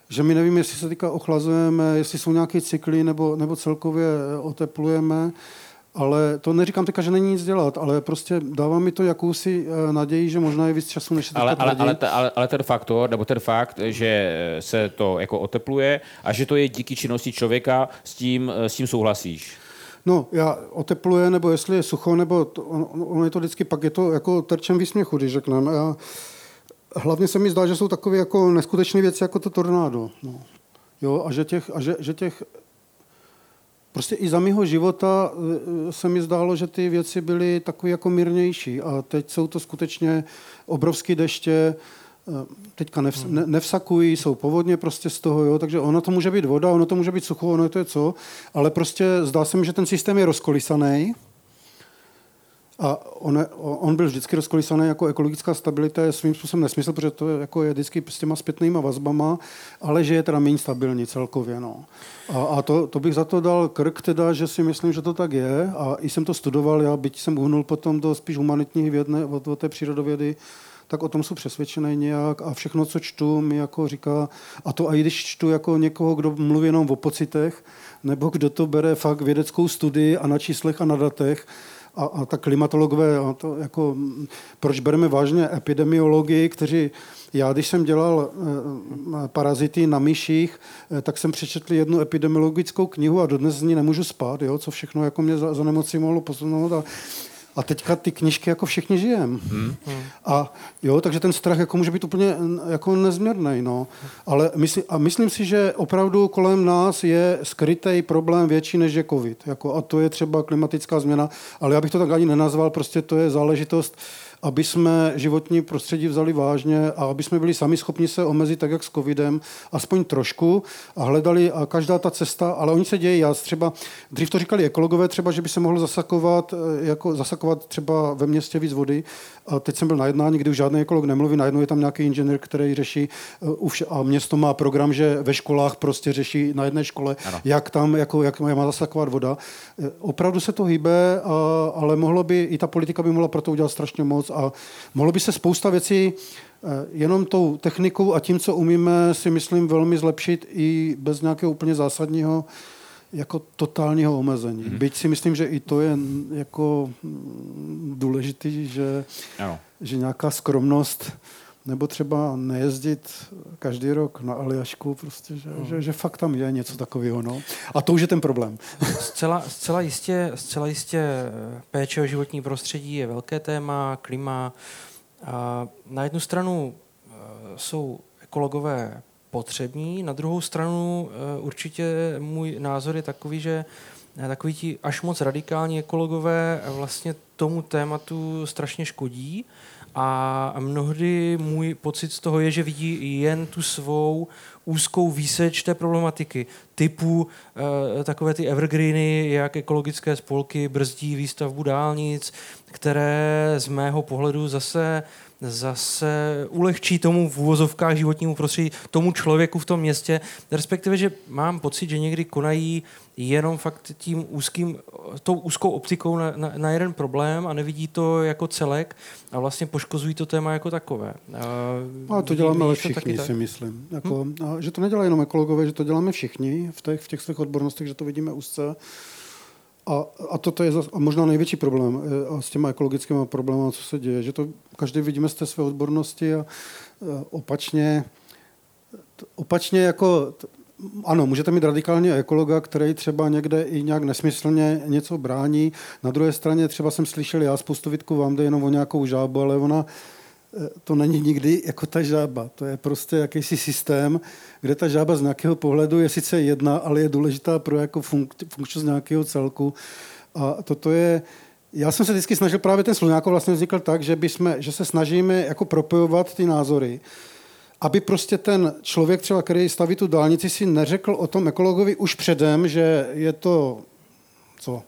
Že my nevíme, jestli se teďka ochlazujeme, jestli jsou nějaké cykly, nebo, nebo celkově oteplujeme. Ale to neříkám teďka, že není nic dělat, ale prostě dává mi to jakousi naději, že možná je víc času, než se teďka ale, ale, ale, ta, ale, ale ten faktor, nebo ten fakt, že se to jako otepluje a že to je díky činnosti člověka, s tím, s tím souhlasíš? No, já otepluje, nebo jestli je sucho, nebo to, ono on je to vždycky, pak je to jako terčem výsměchu, když řekneme. Já, hlavně se mi zdá, že jsou takové jako neskutečné věci, jako to tornádo. No. Jo, a že těch, a že, že těch... Prostě i za mého života se mi zdálo, že ty věci byly takové jako mírnější. A teď jsou to skutečně obrovské deště, teďka nevs, ne, nevsakují, jsou povodně prostě z toho, jo, takže ono to může být voda, ono to může být sucho, ono to je co, ale prostě zdá se mi, že ten systém je rozkolísaný a on, on byl vždycky rozkolísaný, jako ekologická stabilita je svým způsobem nesmysl, protože to je, jako je vždycky s těma zpětnýma vazbama, ale že je teda méně stabilní celkově, no. A, a to, to bych za to dal krk teda, že si myslím, že to tak je a i jsem to studoval, já byť jsem uhnul potom do spíš humanitních věd, ne, od, od té přírodovědy, tak o tom jsou přesvědčený nějak a všechno, co čtu, mi jako říká, a to i když čtu jako někoho, kdo mluví jenom o pocitech, nebo kdo to bere fakt vědeckou studii a na číslech a na datech, a, a tak klimatologové, a to jako, proč bereme vážně epidemiologii, kteří, já když jsem dělal e, parazity na myších, e, tak jsem přečetl jednu epidemiologickou knihu a dodnes z ní nemůžu spát, jo, co všechno jako mě za, za nemocí mohlo posunout a A teďka ty knížky jako všichni žijem. Hmm. A jo, takže ten strach jako může být úplně jako nezměrný, no. Ale mysl, a myslím si, že opravdu kolem nás je skrytý problém větší než je covid. Jako, a to je třeba klimatická změna, ale já bych to tak ani nenazval, prostě to je záležitost, aby jsme životní prostředí vzali vážně a aby jsme byli sami schopni se omezit tak, jak s covidem, aspoň trošku a hledali a každá ta cesta, ale oni se dějí, já třeba, dřív to říkali ekologové třeba, že by se mohlo zasakovat, jako zasakovat třeba ve městě víc vody a teď jsem byl na jednání, kdy už žádný ekolog nemluví, najednou je tam nějaký inženýr, který řeší a město má program, že ve školách prostě řeší na jedné škole, ano. jak tam, jako, jak má zasakovat voda. Opravdu se to hýbe, a, ale mohlo by, i ta politika by mohla pro to udělat strašně moc. A mohlo by se spousta věcí jenom tou technikou a tím, co umíme, si myslím velmi zlepšit i bez nějakého úplně zásadního jako totálního omezení. Hmm. Byť si myslím, že i to je jako důležitý, že, že nějaká skromnost nebo třeba nejezdit každý rok na Aljašku, prostě, že, hmm. že, že fakt tam je něco takového. No. A to už je ten problém. Zcela, zcela, jistě, zcela jistě péče o životní prostředí je velké téma, klima. A na jednu stranu jsou ekologové potřební, na druhou stranu určitě můj názor je takový, že takový ti až moc radikální ekologové vlastně tomu tématu strašně škodí. A mnohdy můj pocit z toho je, že vidí jen tu svou úzkou výseč té problematiky typu e, takové ty evergreeny, jak ekologické spolky brzdí výstavbu dálnic, které z mého pohledu zase zase ulehčí tomu v uvozovkách životnímu prostředí, tomu člověku v tom městě, respektive, že mám pocit, že někdy konají jenom fakt tím úzkým, tou úzkou optikou na, na, na jeden problém a nevidí to jako celek a vlastně poškozují to téma jako takové. A, a to děláme ale všichni, tak? si myslím. Jako, hmm? a, že to nedělají jenom ekologové, že to děláme všichni v těch, v těch svých odbornostech, že to vidíme úzce. A, a toto je zas, a možná největší problém a s těma ekologickými problémy, co se děje, že to každý vidíme z té své odbornosti a, a opačně, opačně jako... Ano, můžete mít radikálně ekologa, který třeba někde i nějak nesmyslně něco brání. Na druhé straně třeba jsem slyšel já spoustu vidků, vám jde jenom o nějakou žábu, ale ona to není nikdy jako ta žába. To je prostě jakýsi systém, kde ta žába z nějakého pohledu je sice jedna, ale je důležitá pro jako funk- funkčnost nějakého celku. A toto je... Já jsem se vždycky snažil, právě ten Sluňákov vlastně vznikl tak, že, bychom, že se snažíme jako propojovat ty názory, aby prostě ten člověk třeba, který staví tu dálnici, si neřekl o tom ekologovi už předem, že je to, co,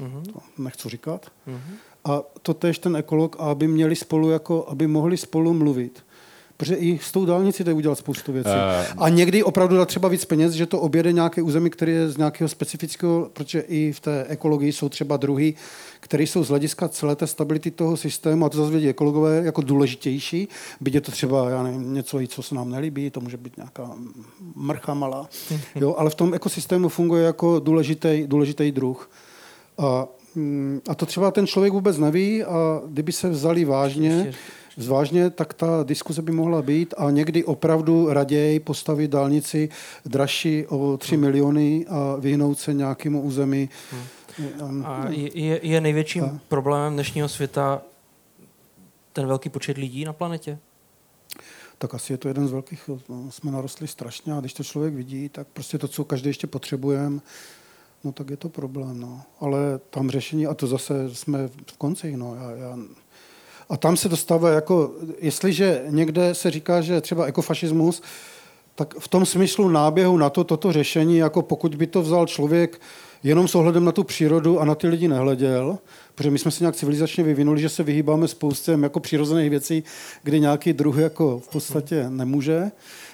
mm-hmm. to nechci říkat. Mm-hmm. A to též ten ekolog, aby měli spolu jako, aby mohli spolu mluvit. Protože i s tou dálnici jde udělat spoustu věcí. Uh... A někdy opravdu dá třeba víc peněz, že to objede nějaké území, které je z nějakého specifického, protože i v té ekologii jsou třeba druhy, které jsou z hlediska celé té stability toho systému, a to zase vědí ekologové, jako důležitější. Byť je to třeba já nevím, něco, co se nám nelíbí, to může být nějaká mrcha malá. Jo, ale v tom ekosystému funguje jako důležitý, důležitý druh. A, a to třeba ten člověk vůbec neví a kdyby se vzali vážně, Zvážně, tak ta diskuze by mohla být a někdy opravdu raději postavit dálnici dražší o tři miliony a vyhnout se nějakému území. A je, je největším a... problémem dnešního světa ten velký počet lidí na planetě? Tak asi je to jeden z velkých. No, jsme narostli strašně a když to člověk vidí, tak prostě to, co každý ještě potřebujeme, no tak je to problém. No. Ale tam řešení, a to zase jsme v konci, no já... já A tam se dostává, jako, jestliže někde se říká, že třeba ekofašismus, tak v tom smyslu náběhu na to, toto řešení, jako pokud by to vzal člověk jenom s ohledem na tu přírodu a na ty lidi nehleděl, protože my jsme se nějak civilizačně vyvinuli, že se vyhýbáme spoustě jako přirozených věcí, kdy nějaký druh jako v podstatě nemůže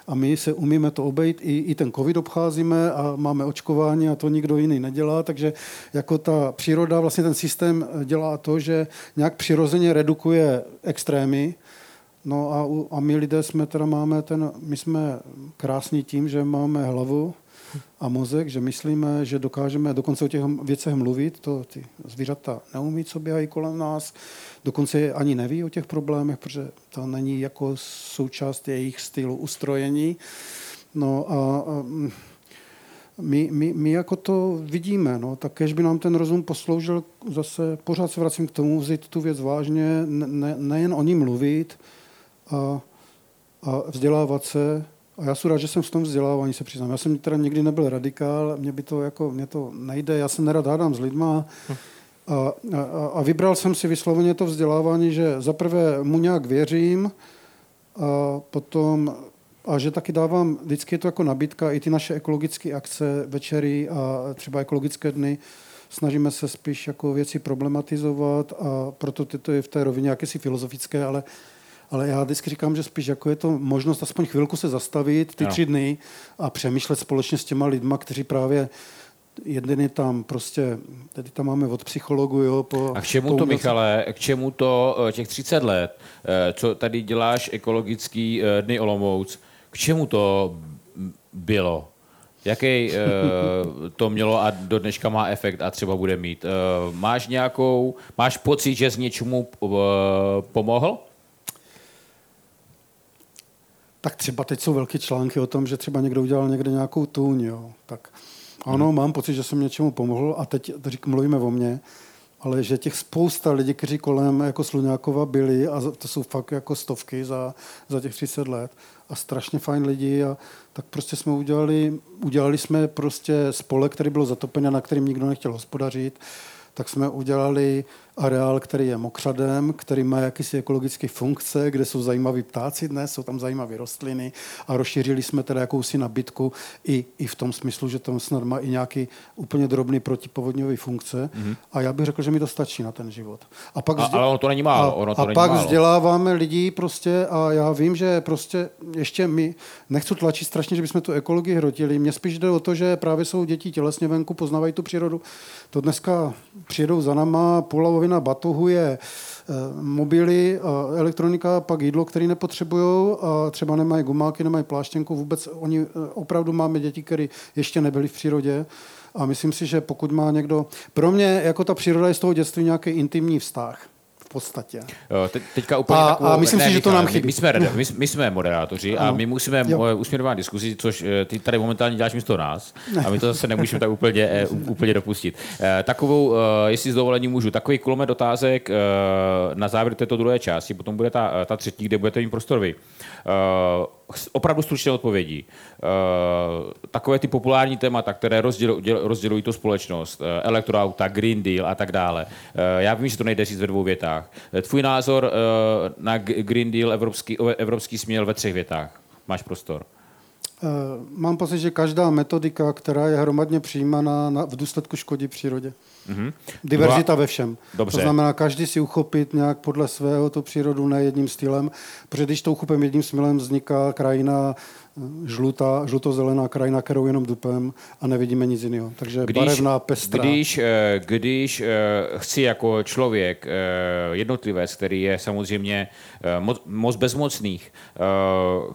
a my se umíme to obejít, i, i ten covid obcházíme a máme očkování a to nikdo jiný nedělá, takže jako ta příroda, vlastně ten systém dělá to, že nějak přirozeně redukuje extrémy. No a, a my lidé jsme teda máme ten, my jsme krásní tím, že máme hlavu a mozek, že myslíme, že dokážeme dokonce o těch věcech mluvit, to ty zvířata neumí, co běhají kolem nás, dokonce ani neví o těch problémech, protože to není jako součást jejich stylu ustrojení. No a, a my, my, my jako to vidíme, no, tak kež by nám ten rozum posloužil, zase pořád se vracím k tomu, vzít tu věc vážně, ne, nejen o ní mluvit a, a vzdělávat se. A já jsem rád, že jsem v tom vzdělávání, se přiznám. Já jsem teda nikdy nebyl radikál, mě by to jako, mě to nejde, já se nerad hádám s lidma. A, a, a vybral jsem si vysloveně to vzdělávání, že zaprvé mu nějak věřím a potom, a že taky dávám, vždycky je to jako nabídka, i ty naše ekologické akce, večery a třeba ekologické dny, snažíme se spíš jako věci problematizovat a proto to je v té rovině jakési filozofické, ale Ale já vždycky říkám, že spíš jako je to možnost aspoň chvilku se zastavit ty no. tři dny a přemýšlet společně s těma lidma, kteří právě jediny tam prostě, tedy tam máme od psychologů, jo, po... A k čemu to, umoc... Michale, k čemu to těch třicet let, co tady děláš ekologický dny Olomouc, k čemu to bylo? Jaký to mělo a do dneška má efekt a třeba bude mít? Máš nějakou, máš pocit, že z něčemu pomohl? Tak třeba teď jsou velké články o tom, že třeba někdo udělal někde nějakou tůň, jo. Tak ano, hmm. mám pocit, že jsem něčemu pomohl a teď mluvíme o mně, ale že těch spousta lidí, kteří kolem jako Sluňákova byli a to jsou fakt jako stovky za, za těch třicet let a strašně fajn lidi a tak prostě jsme udělali, udělali jsme prostě spolek, který bylo zatopený, na kterým nikdo nechtěl hospodařit. tak jsme udělali areál, který je mokřadem, který má jakýsi ekologické funkce, kde jsou zajímaví ptáci dnes, jsou tam zajímavé rostliny a rozšířili jsme teda jakousi nabídku i, i v tom smyslu, že tam snad má i nějaký úplně drobný protipovodňový funkce. Mm-hmm. A já bych řekl, že mi to stačí na ten život. A pak, a, vzděl... ale ono to není málo, a, ono to a není pak málo. Vzděláváme lidi prostě a já vím, že prostě ještě my nechci tlačit strašně, že bychom tu ekologii hrotili. Mně spíš jde o to, že právě jsou děti tělesně venku, poznávají tu přírodu. To dneska přijedou za náma, půlavovina batohu je mobily, elektronika, pak jídlo, které nepotřebují a třeba nemají gumáky, nemají pláštěnku vůbec. Oni opravdu máme děti, které ještě nebyly v přírodě a myslím si, že pokud má někdo... Pro mě jako ta příroda je z toho dětství nějaký intimní vztah. Podstatě. Te, teďka úplně a, takovou, a myslím ne, si, že to nám chybí. My jsme, my, my jsme moderátoři a my musíme usměrovat diskuzi, což ty tady momentálně děláš místo nás a my to zase nemůžeme tak úplně, úplně dopustit. Takovou, jestli s dovolením můžu, takový kulomet otázek na závěr této druhé části, potom bude ta, ta třetí, kde budete mít prostor vy. Opravdu stručné odpovědi. Takové ty populární témata, které rozdělují, rozdělují tu společnost, elektroauta, Green Deal a tak dále. Já vím, že to nejde říct ve dvou větách. Tvůj názor na Green Deal, evropský, evropský směr ve třech větách. Máš prostor. Mám pocit, že každá metodika, která je hromadně přijímaná, na, v důsledku škodí přírodě. Mm-hmm. Diverzita ve všem. Dobře. To znamená, každý si uchopit nějak podle svého tu přírodu ne jedním stylem, protože když to uchopím jedním stylem, vzniká krajina žlutá, žlutozelená krajina, kterou jenom dupem a nevidíme nic jiného. Takže když, barevná, pestrá. Když, když chci jako člověk, jednotlivec, který je samozřejmě moc bezmocných,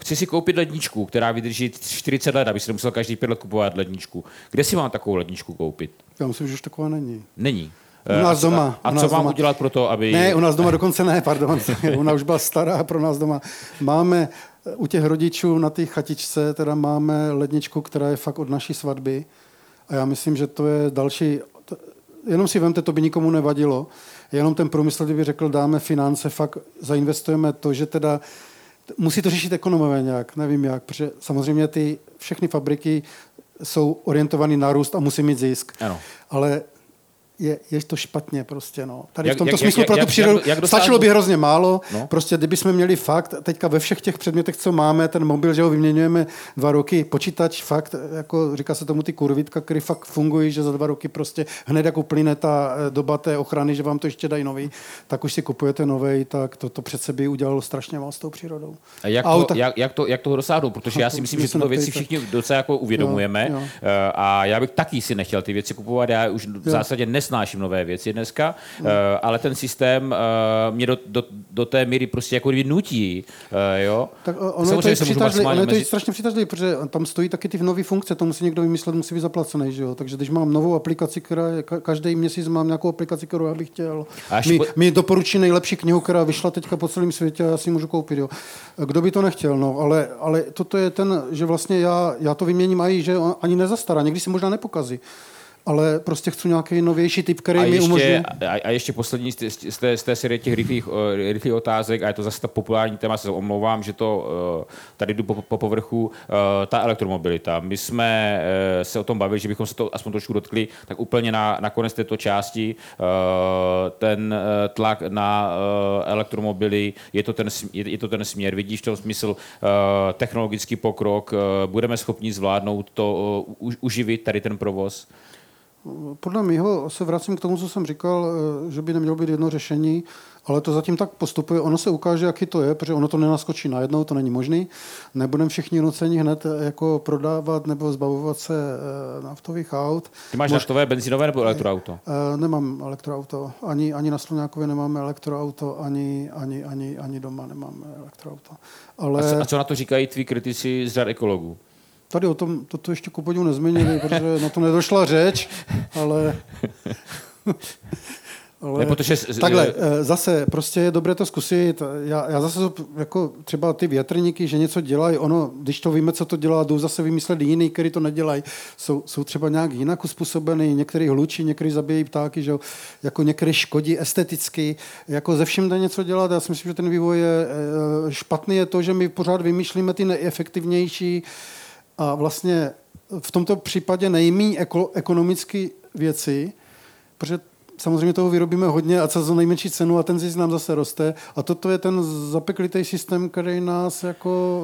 chci si koupit ledničku, která vydrží čtyřicet let, aby si nemusel každý pět let kupovat ledničku. Kde si mám takovou ledničku koupit? Já myslím, že už taková není. Není. U nás doma. A, a nás co doma. Mám udělat pro to, aby... Ne, u nás doma dokonce ne, pardon. Ona už byla stará pro nás doma. Máme u těch rodičů na té chatičce, teda máme ledničku, která je fakt od naší svatby. A já myslím, že to je další... Jenom si vemte, to by nikomu nevadilo. Jenom ten průmysl, kdyby řekl, dáme finance, fakt zainvestujeme to, že teda... Musí to řešit ekonomové nějak, nevím jak, protože samozřejmě ty všechny fabriky jsou orientovaný na růst a musí mít zisk. Ano. Ale je, je to špatně prostě. No. Tady jak, v tomto jak, smyslu jak, pro tu jak, přírodu jak, jak dostáváš... stačilo by hrozně málo. No. Prostě kdybychom měli fakt, teďka ve všech těch předmětech, co máme, ten mobil, že ho vyměňujeme dva roky, počítač fakt, jako říká se tomu ty kurvitka, které fakt fungují, že za dva roky prostě hned jako plyne ta doba té ochrany, že vám to ještě dají nový, tak už si kupujete novej, tak to, to přece by udělalo strašně málo s tou přírodou. A jak, to, tak... jak, jak, to, jak toho dosáhnout? Protože já si myslím, že tyto věci všichni docela jako uvědomujeme jo, jo. A já bych taky si nechtěl ty věci kupovat, já už v zásadě nesnáším nové věci dneska, mm. uh, ale ten systém uh, mě do, do, do té míry prostě jako kdyby nutí. Uh, jo? Tak ono je to, je přitažlý, ono je to mezi... strašně přitažlivý, protože tam stojí taky ty nové funkce, to musí někdo vymyslet, musí být zaplacený, že jo? Takže když mám novou aplikaci, která je, každý měsíc mám nějakou aplikaci, kterou já bych chtěl. Mi, po... mi doporučí nejlepší knihu, která vyšla teďka po celém světě a já si ji můžu koupit. Jo? Kdo by to nechtěl, no, ale, ale toto je ten, že vlastně já, já to vyměním a i, že ani nezastará, někdy si možná nepokazí. Ale prostě chci nějaký novější typ, který mi umožňuje. A, a ještě poslední z té, z té série těch rychlých, rychlých otázek, a je to zase ta populární téma, se omlouvám, že to tady jdu po, po povrchu, ta elektromobilita. My jsme se o tom bavili, že bychom se to aspoň trošku dotkli, tak úplně na, na konec této části ten tlak na elektromobily, je to ten, je to ten směr, vidíš v tom smysl technologický pokrok, budeme schopni zvládnout to, uživit tady ten provoz? Podle mého se vracím k tomu, co jsem říkal, že by nemělo být jedno řešení, ale to zatím tak postupuje. Ono se ukáže, jaký to je, protože ono to nenaskočí najednou, to není možný. Nebudeme všichni nuceni hned jako prodávat nebo zbavovat se naftových aut. Ty máš Mož... naftové, benzínové nebo elektroauto? Nemám elektroauto. Ani, ani na Sluňákově nemáme elektroauto, ani, ani, ani, ani doma nemáme elektroauto. Ale... A co na to říkají tví kritici z řad ekologů? Tady o tom, toto ještě ku podivu nezměnili, protože na to nedošla řeč, ale... ale protože... Takhle, zase prostě je dobré to zkusit. Já, já zase jako třeba ty větrníky, že něco dělají, ono, když to víme, co to dělá, jdou zase vymyslet jiný, který to nedělají. Jsou, jsou třeba nějak jinak uspůsobený, některý hlučí, některý zabíjí ptáky, že jo, jako některý škodí esteticky, jako ze všem dá něco dělat. Já si myslím, že ten vývoj je špatný, je to, že my pořád vymýšlíme ty nejefektivnější. A vlastně v tomto případě nejméně ekonomické věci, protože samozřejmě toho vyrobíme hodně a za nejmenší cenu a ten zisk nám zase roste. A toto je ten zapeklitý systém, který nás jako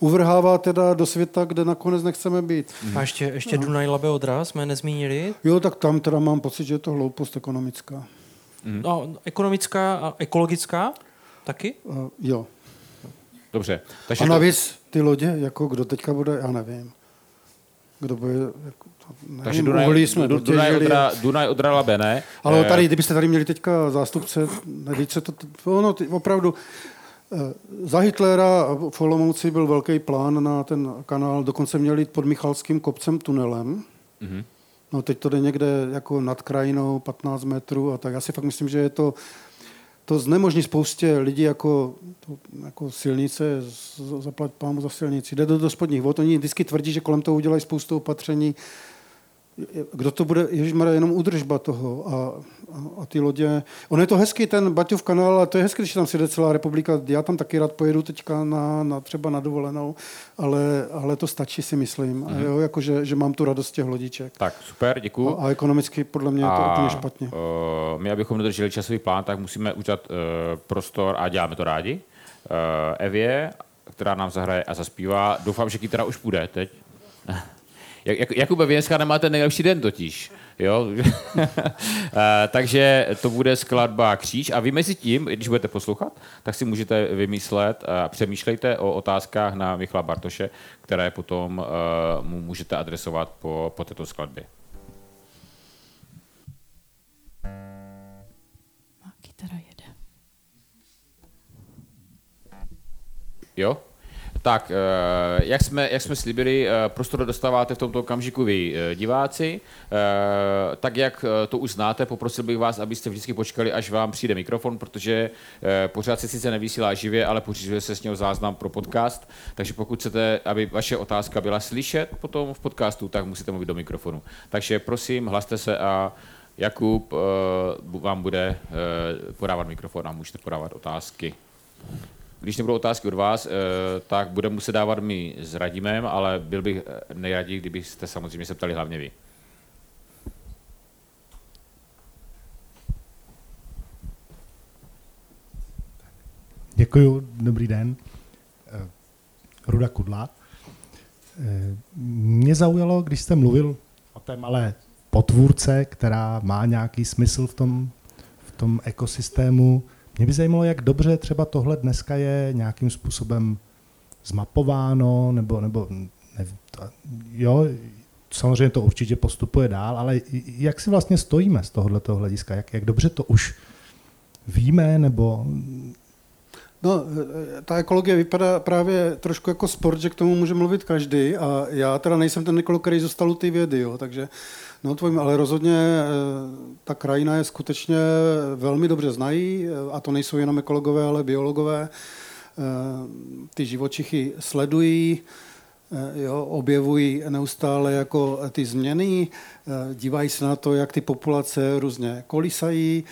uvrhává teda do světa, kde nakonec nechceme být. A ještě, ještě no. Dunaj Labe Odra jsme nezmínili? Jo, tak tam teda mám pocit, že je to hloupost ekonomická. Mm. No, ekonomická a ekologická taky? Uh, jo. Dobře. Takže a navíc ty lodě, jako kdo teďka bude, já nevím. Kdo bude... Jako, nevím, takže Dunaj, jsme Dunaj, Dunaj, Odra, Dunaj Odra Labe, ne? Ale tady, kdybyste tady měli teďka zástupce, nevíc se to... Ono, opravdu... Za Hitlera v Olomouci byl velký plán na ten kanál, dokonce měl jít pod Michalským kopcem tunelem. Mm-hmm. No teď to jde někde jako nad krajinou patnáct metrů a tak. Já si fakt myslím, že je to, to znemožní spoustě lidí jako, jako silnice, zaplať pámu za silnici, jde do, do spodních vod, oni vždycky tvrdí, že kolem toho udělají spoustu opatření. Kdo to bude, ježišmarja, jenom udržba toho a, a, a ty lodě. Ono je to hezký, ten Baťův kanál, a to je hezký, když tam si jde celá republika. Já tam taky rád pojedu teďka na, na, třeba na dovolenou, ale, ale to stačí, si myslím. Mm-hmm. A jo, jakože, že mám tu radost těch lodiček. Tak, super, děkuju. A, a ekonomicky podle mě je to úplně špatně. Uh, my, abychom dodrželi časový plán, tak musíme udělat uh, prostor, a děláme to rádi, uh, Evě, která nám zahraje a zaspívá. Doufám, že kytara už půjde teď. Jakube, vy dneska nemáte nejlepší den totiž, jo? Takže to bude skladba Kříž a vy mezi tím, když budete poslouchat, tak si můžete vymyslet a přemýšlejte o otázkách na Michala Bartoše, které potom mu můžete adresovat po, po této skladbě. Má kytara jede. Jo? Tak, jak jsme, jak jsme slíbili, prostor dostáváte v tomto okamžiku vy, diváci. Tak, jak to už znáte, poprosil bych vás, abyste vždycky počkali, až vám přijde mikrofon, protože pořád se sice nevysílá živě, ale pořizuje se s něho záznam pro podcast. Takže pokud chcete, aby vaše otázka byla slyšet potom v podcastu, tak musíte mluvit do mikrofonu. Takže prosím, hlaste se a Jakub vám bude podávat mikrofon a můžete podávat otázky. Když nebudou otázky od vás, tak budeme muset dávat my s Radimem, ale byl bych nejraději, kdybyste samozřejmě se ptali hlavně vy. Děkuju, dobrý den. Ruda Kudla. Mě zaujalo, když jste mluvil o té malé potvůrce, která má nějaký smysl v tom, v tom ekosystému. Mě by zajímalo, jak dobře třeba tohle dneska je nějakým způsobem zmapováno, nebo, nebo ne, jo, samozřejmě to určitě postupuje dál, ale jak si vlastně stojíme z tohoto hlediska? Jak, jak dobře to už víme, nebo... No, ta ekologie vypadá právě trošku jako sport, že k tomu může mluvit každý a já teda nejsem ten ekolog, který zůstal u té vědy, jo, takže... No tvojím, ale rozhodně ta krajina je skutečně velmi dobře znají a to nejsou jenom ekologové, ale biologové. Ty živočichy sledují, jo, objevují neustále jako ty změny, dívají se na to, jak ty populace různě kolísají,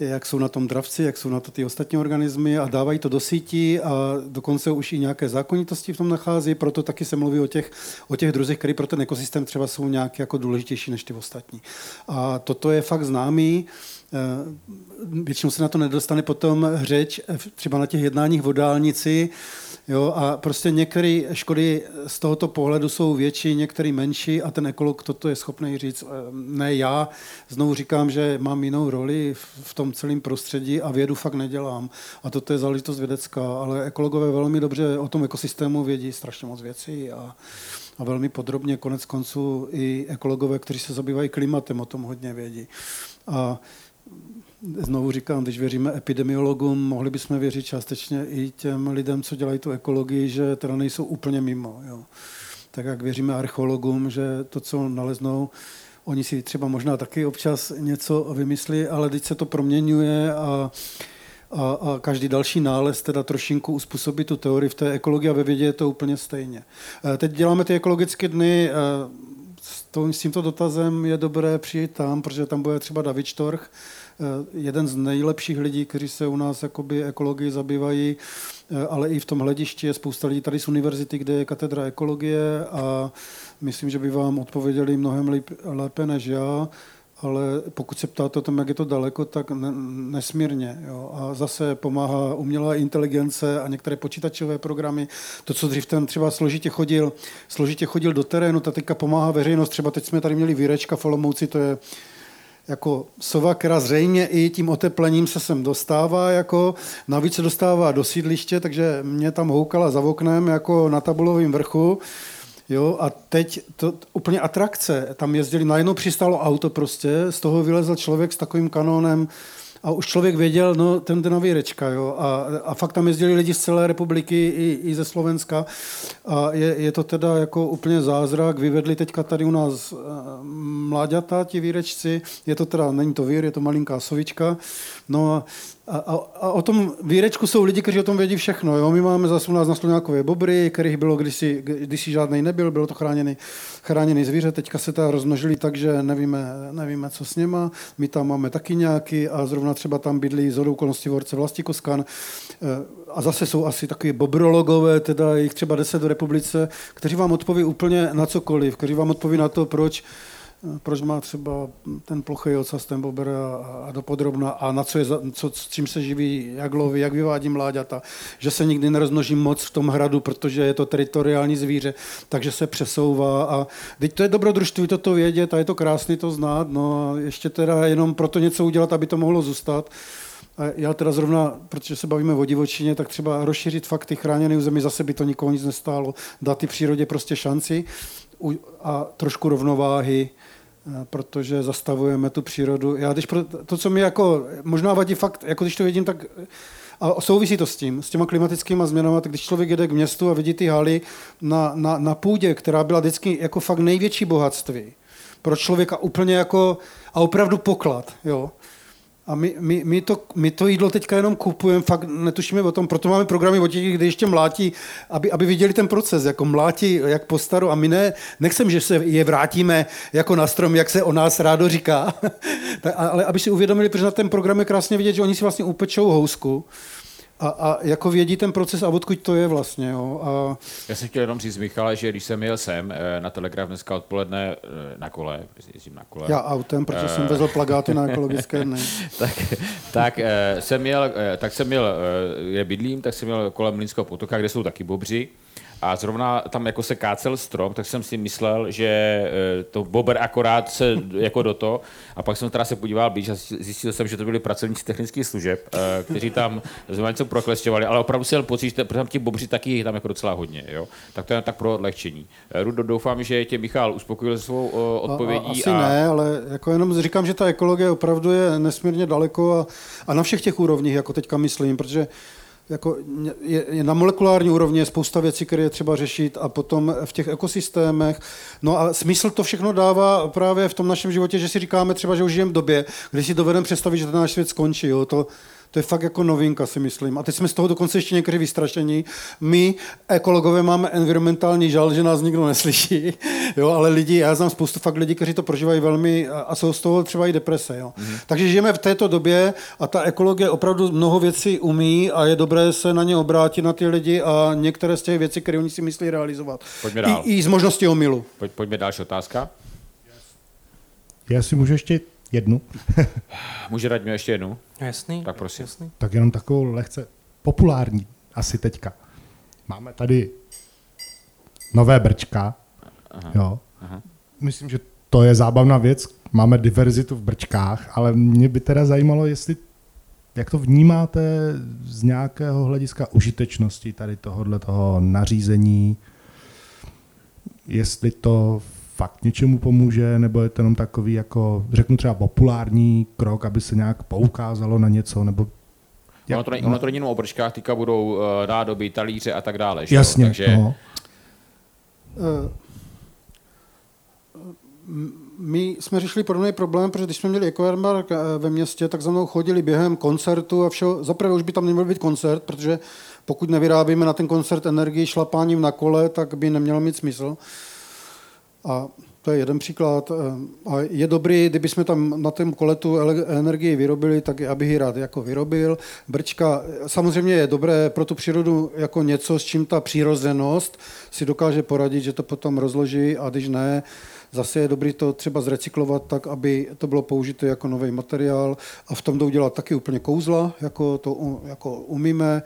jak jsou na tom dravci, jak jsou na to ty ostatní organismy a dávají to do sítí a dokonce už i nějaké zákonitosti v tom nachází, proto taky se mluví o těch, o těch druzích, které pro ten ekosystém třeba jsou nějak jako důležitější než ty ostatní. A toto je fakt známý. Většinou se na to nedostane potom řeč, třeba na těch jednáních o dálnici, jo, a prostě některé škody z tohoto pohledu jsou větší, některé menší a ten ekolog toto je schopný říct. Ne já, znovu říkám, že mám jinou roli v tom celém prostředí a vědu fakt nedělám. A toto je záležitost vědecká, ale ekologové velmi dobře o tom ekosystému vědí strašně moc věcí a, a velmi podrobně, konec konců i ekologové, kteří se zabývají klimatem, o tom hodně vědí. A znovu říkám, když věříme epidemiologům, mohli bychom věřit částečně i těm lidem, co dělají tu ekologii, že teda nejsou úplně mimo. Jo. Tak jak věříme archeologům, že to, co naleznou, oni si třeba možná taky občas něco vymyslí, ale teď se to proměňuje a, a, a každý další nález teda trošinku uspůsobí tu teorii v té ekologii a ve vědě je to úplně stejně. Teď děláme ty ekologické dny. S tímto dotazem je dobré přijít tam, protože tam bude třeba David Storch, jeden z nejlepších lidí, kteří se u nás jakoby ekologii zabývají, ale i v tom hledišti je spousta lidí tady z univerzity, kde je katedra ekologie a myslím, že by vám odpověděli mnohem lépe než já. ale pokud se ptáte o tom, jak je to daleko, tak ne, nesmírně. Jo. A zase pomáhá umělá inteligence a některé počítačové programy. To, co dřív ten třeba složitě chodil, složitě chodil do terénu, ta teďka pomáhá veřejnost. Třeba teď jsme tady měli Výrečka v Olomouci, to je jako sova, která zřejmě i tím oteplením se sem dostává, jako navíc se dostává do sídliště, takže mě tam houkala za oknem, jako na Tabulovém vrchu. Jo, a teď to úplně atrakce. Tam jezdili, najednou přistálo auto prostě, z toho vylezl člověk s takovým kanónem a už člověk věděl, no ten jde na Výrečka, jo. A, a fakt tam jezdili lidi z celé republiky i, i ze Slovenska. A je, je to teda jako úplně zázrak. Vyvedli teďka tady u nás mláďata, ti výrečci. Je to teda, není to vír, je to malinká sovička. No a A, a o tom výrečku jsou lidi, kteří o tom vědí všechno. Jo? My máme zase u nás na Sluňákově bobry, kterých bylo kdysi, kdysi žádnej nebyl, bylo to chráněný, chráněný zvíře, teďka se ta rozmnožili tak, že nevíme, nevíme, co s něma. My tam máme taky nějaký a zrovna třeba tam bydlí zhodou okolností v Horce Vlastikoskan. A zase jsou asi takový bobrologové, teda jich třeba deset v republice, kteří vám odpoví úplně na cokoliv, kteří vám odpoví na to, proč Proč má třeba ten plochý ocas, ten bobr a, a dopodrobna a na co je, co, s čím se živí, jak loví, jak vyvádí mláďata, že se nikdy nerozmnoží moc v tom hradu, protože je to teritoriální zvíře, takže se přesouvá a teď to je dobrodružství toto vědět a je to krásný to znát, no a ještě teda jenom proto něco udělat, aby to mohlo zůstat. A já teda zrovna, protože se bavíme o divočině, tak třeba rozšířit fakty chráněné území, zase by to nikoho nic nestálo, dát ty přírodě prostě šanci a trošku rovnováhy, protože zastavujeme tu přírodu. Já když pro, to, co mi jako možná vadí fakt, jako když to vidím, tak a souvisí to s tím, s těma klimatickými změnami, tak když člověk jede k městu a vidí ty haly na, na, na půdě, která byla vždycky jako fakt největší bohatství pro člověka úplně jako a opravdu poklad, jo. A my, my, my, to, my to jídlo teďka jenom kupujeme, fakt netušíme o tom, proto máme programy o těch, kde ještě mlátí, aby, aby viděli ten proces, jako mlátí, jak po staru. A my ne, nechcem, že se je vrátíme jako na strom, jak se o nás rádo říká, ale aby si uvědomili, protože na ten program je krásně vidět, že oni si vlastně upečou housku a, a jako vědí ten proces a odkud to je vlastně. Jo. A... Já jsem chtěl jenom říct, Michale, že když jsem jel sem na Telegraf dneska odpoledne na kole, jezdím na kole. Já autem, protože uh... jsem vezl plakáty na ekologické dny. tak, tak, jsem jel, tak jsem jel, kde bydlím, tak jsem jel kolem Mlýnského potoka, kde jsou taky bobři. A zrovna tam jako se kácel strom, tak jsem si myslel, že to bobr akorát se jako do toho. A pak jsem teda se podíval blíž a zjistil jsem, že to byli pracovníci technických služeb, kteří tam znamená něco proklešťovali, ale opravdu jsem pocit, že tam ti bobři taky tam jako docela hodně. Jo? Tak to je tak pro odlehčení. Rudo, doufám, že tě Michal uspokojil svou odpovědí. A, a asi a... ne, ale jako jenom říkám, že ta ekologie opravdu je nesmírně daleko a, a na všech těch úrovních, jako teďka myslím, protože jako je, je na molekulární úrovni je spousta věcí, které je třeba řešit a potom v těch ekosystémech. No a smysl to všechno dává právě v tom našem životě, že si říkáme třeba, že už žijeme v době, kdy si dovedeme představit, že ten náš svět skončí. Jo. To, to je fakt jako novinka, si myslím. A teď jsme z toho dokonce ještě někdy vystrašení. My, ekologové, máme environmentální žal, že nás nikdo neslyší. Jo, ale lidi, já znám spoustu fakt lidí, kteří to prožívají velmi a jsou z toho třeba i deprese. Jo. Mm. Takže žijeme v této době a ta ekologie opravdu mnoho věcí umí a je dobré se na ně obrátit, na ty lidi a některé z těch věcí, které oni si myslí realizovat. Pojďme dál. I, i z možnosti omylu. Pojď, pojďme další otázka. Já si můžu ještě jednu. Může dát mi ještě jednu? Jasný. Tak prosím. Jasný. Tak jenom takovou lehce populární asi teďka. Máme tady nové brčka. Aha, jo. Aha. Myslím, že to je zábavná věc. Máme diverzitu v brčkách, ale mě by teda zajímalo, jestli jak to vnímáte z nějakého hlediska užitečnosti tady tohohle toho nařízení, jestli to fakt něčemu pomůže, nebo je to jenom takový, jako řeknu třeba populární krok, aby se nějak poukázalo na něco, nebo... Jak, ono to není jenom o brčkách, teďka budou uh, nádoby, talíře a tak dále. Že? Jasně, takže... no. Uh. My jsme řešili podobný problém, protože když jsme měli ekoermark ve městě, tak za mnou chodili během koncertu a všeho. Zaprvé už by tam neměl být koncert, protože pokud nevyrábíme na ten koncert energii šlapáním na kole, tak by nemělo mít smysl. A to je jeden příklad. A je dobrý, kdyby jsme tam na tom kole tu energii vyrobili, tak já bych ji rád jako vyrobil. Brčka, samozřejmě je dobré pro tu přírodu jako něco, s čím ta přirozenost si dokáže poradit, že to potom rozloží a když ne, Zase je dobré to třeba zrecyklovat tak, aby to bylo použito jako nový materiál a v tom to udělat taky úplně kouzla, jako to jako umíme.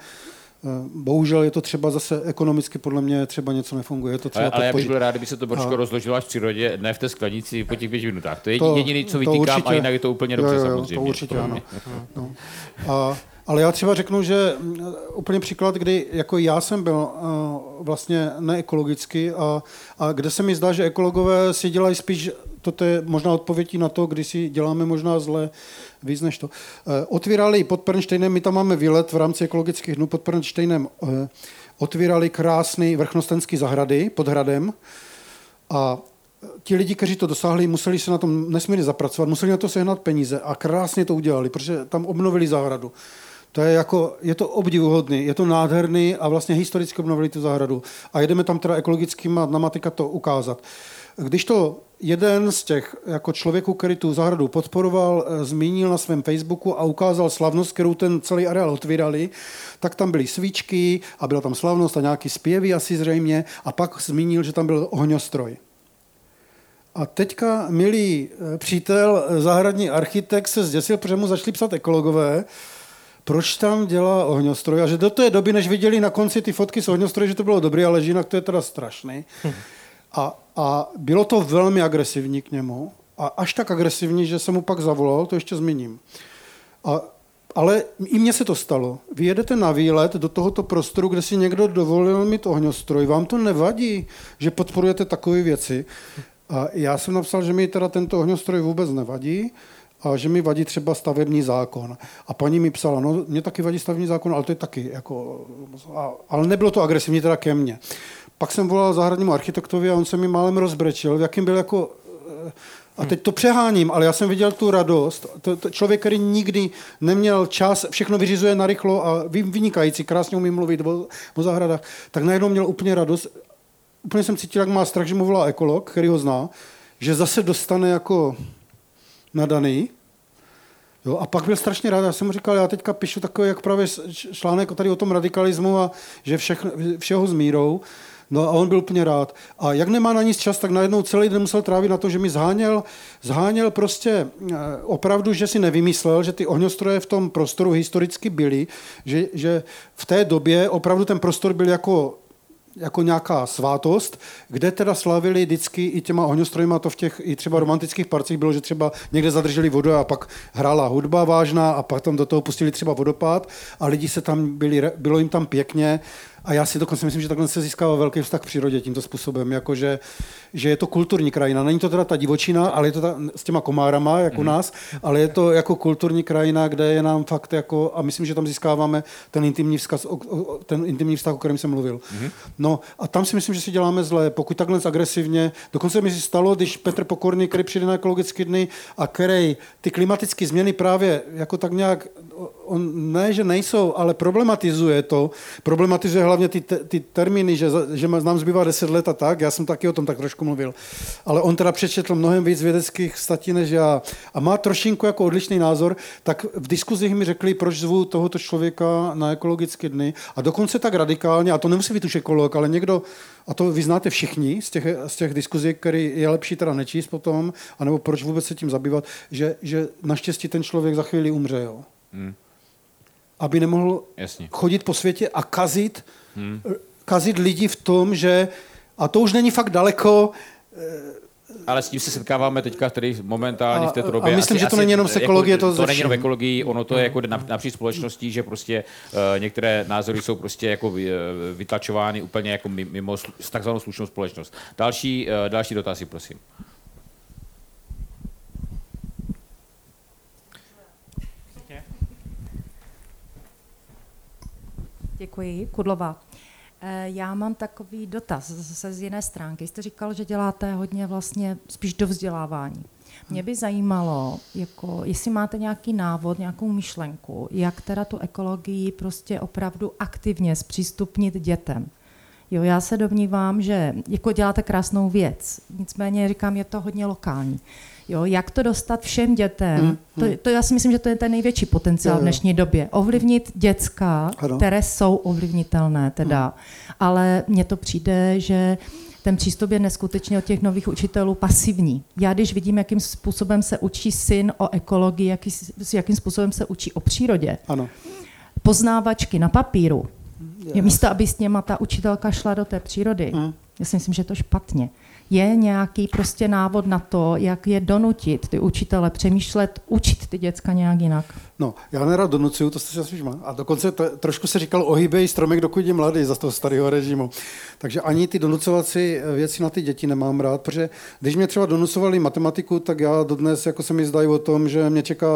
Bohužel je to třeba zase ekonomicky podle mě třeba něco nefunguje. Je to třeba ale ale já bych byl rád, kdyby se to bročko a... rozložilo až v přírodě, ne v té sklenici po těch pěti minutách. To je to, jediný, co vytýkám, a jinak je to úplně dobře jo, jo, samozřejmě. To určitě ano. No. A, ale já třeba řeknu, že úplně příklad, kdy jako já jsem byl vlastně neekologicky a, a kde se mi zdá, že ekologové si dělají spíš, toto je možná odpověď na to, kdy si děláme možná zle, víc než to. Otvírali pod Pernštejnem, my tam máme výlet v rámci ekologických dnů pod Pernštejnem, otvírali krásný vrchnostenský zahrady pod hradem a ti lidi, kteří to dosáhli, museli se na tom nesmírně zapracovat, museli na to sehnat peníze a krásně to udělali, protože tam obnovili zahradu. To je jako, je to obdivuhodný, je to nádherný a vlastně historicky obnovili tu zahradu. A jedeme tam teda ekologickýma dnamatika to ukázat. Když to jeden z těch jako člověků, který tu zahradu podporoval, zmínil na svém Facebooku a ukázal slavnost, kterou ten celý areál otvírali, tak tam byly svíčky a byla tam slavnost a nějaký zpěvy asi zřejmě a pak zmínil, že tam byl ohňostroj. A teďka milý přítel, zahradní architekt se zděsil, protože mu začali psát ekologové, proč tam dělá ohňostroj a že do té doby, než viděli na konci ty fotky s ohňostroji, že to bylo dobrý, ale jinak to je teda strašný. A, a bylo to velmi agresivní k němu a až tak agresivní, že jsem mu pak zavolal, to ještě zmíním. A, ale i mně se to stalo. Vy jedete na výlet do tohoto prostoru, kde si někdo dovolil mít ohňostroj. Vám to nevadí, že podporujete takové věci. A já jsem napsal, že mi teda tento ohňostroj vůbec nevadí a že mi vadí třeba stavební zákon. A paní mi psala, no mě taky vadí stavební zákon, ale to je taky jako... A, ale nebylo to agresivní teda ke mně. Pak jsem volal zahradnímu architektovi a on se mi málem rozbrečil, v jakým byl jako... A teď to přeháním, ale já jsem viděl tu radost. To, to člověk, který nikdy neměl čas, všechno vyřizuje narychlo a vynikající, krásně umí mluvit o, o zahradách, tak najednou měl úplně radost. Úplně jsem cítil, jak má strach, že mu volá ekolog, který ho zná, že zase dostane jako nadaný. Jo, a pak byl strašně rád. Já jsem mu říkal, já teďka píšu takový jak právě článek tady o tom radikalismu a že všech, všeho s mírou. No a on byl úplně rád. A jak nemá na nic čas, tak najednou celý den musel trávit na to, že mi zháněl, zháněl prostě opravdu, že si nevymyslel, že ty ohňostroje v tom prostoru historicky byly, že, že v té době opravdu ten prostor byl jako, jako nějaká svátost, kde teda slavili vždycky i těma ohňostrojima, to v těch i třeba romantických parcích bylo, že třeba někde zadrželi vodu a pak hrála hudba vážná a potom do toho pustili třeba vodopád a lidi se tam byli, bylo jim tam pěkně. A já si dokonce myslím, že takhle se získává velký vztah k přírodě tímto způsobem, jakože že je to kulturní krajina. Není to teda ta divočina, ale je to ta, s těma komárama, jak u nás, ale je to jako kulturní krajina, kde je nám fakt jako, a myslím, že tam získáváme ten intimní vzkaz, ten intimní vztah, o kterém jsem mluvil. No a tam si myslím, že si děláme zlé, pokud takhle agresivně. Dokonce mi se stalo, když Petr Pokorný, který přijde na ekologické dny a který ty klimatické změny právě jako tak nějak, on ne, že nejsou, ale problematizuje to, problematizuje hlavně ty, ty termíny, že, že nám zbývá deset let a tak, já jsem taky o tom tak trošku mluvil, ale on teda přečetl mnohem víc vědeckých statí než já a má trošinku jako odlišný názor, tak v diskuzích mi řekli, proč zvu tohoto člověka na ekologické dny a dokonce tak radikálně, a to nemusí být už ekolog, ale někdo, a to vy znáte všichni z těch, z těch diskuzí, který je lepší teda nečíst potom, anebo proč vůbec se tím zabývat, že, že naštěstí ten člověk za chvíli umře, jo. Hmm. Aby nemohl Jasně. chodit po světě a kazit, hmm. kazit lidi v tom, že... A to už není fakt daleko... Ale s tím se setkáváme teďka tady momentálně a, v této době. A myslím, asi, že to není jenom z ekologie. Jako, to to není jenom ekologie, ono to je jako napříč společností, že prostě uh, některé názory jsou prostě jako vytlačovány úplně jako mimo takzvanou slušnou společnost. Další, uh, další dotazy, prosím. Děkuji, Kudlová. Já mám takový dotaz zase z jiné stránky. Jste říkal, že děláte hodně vlastně spíš do vzdělávání. Mě by zajímalo, jako, jestli máte nějaký návod, nějakou myšlenku, jak teda tu ekologii prostě opravdu aktivně zpřístupnit dětem. Jo, já se domnívám, že jako děláte krásnou věc, nicméně říkám, je to hodně lokální. Jo, jak to dostat všem dětem, hmm, hmm. To, to já si myslím, že to je ten největší potenciál jo, jo. v dnešní době. Ovlivnit děcka, ano. které jsou ovlivnitelné teda, hmm. ale mně to přijde, že ten přístup je neskutečně od těch nových učitelů pasivní. Já když vidím, jakým způsobem se učí syn o ekologii, jaký, jakým způsobem se učí o přírodě, ano. poznávačky na papíru, je místo, aby s něma ta učitelka šla do té přírody. Hmm. Já si myslím, že je to špatně. Je nějaký prostě návod na to, jak je donutit ty učitele přemýšlet, učit ty děcka nějak jinak? No, já nerad donucuju, to se spíš má. A dokonce t- trošku se říkal ohýbej stromek, dokud je mladý, za toho starého režimu. Takže ani ty donucovací věci na ty děti nemám rád, protože když mě třeba donucovali matematiku, tak já dodnes jako se mi zdají o tom, že mě čeká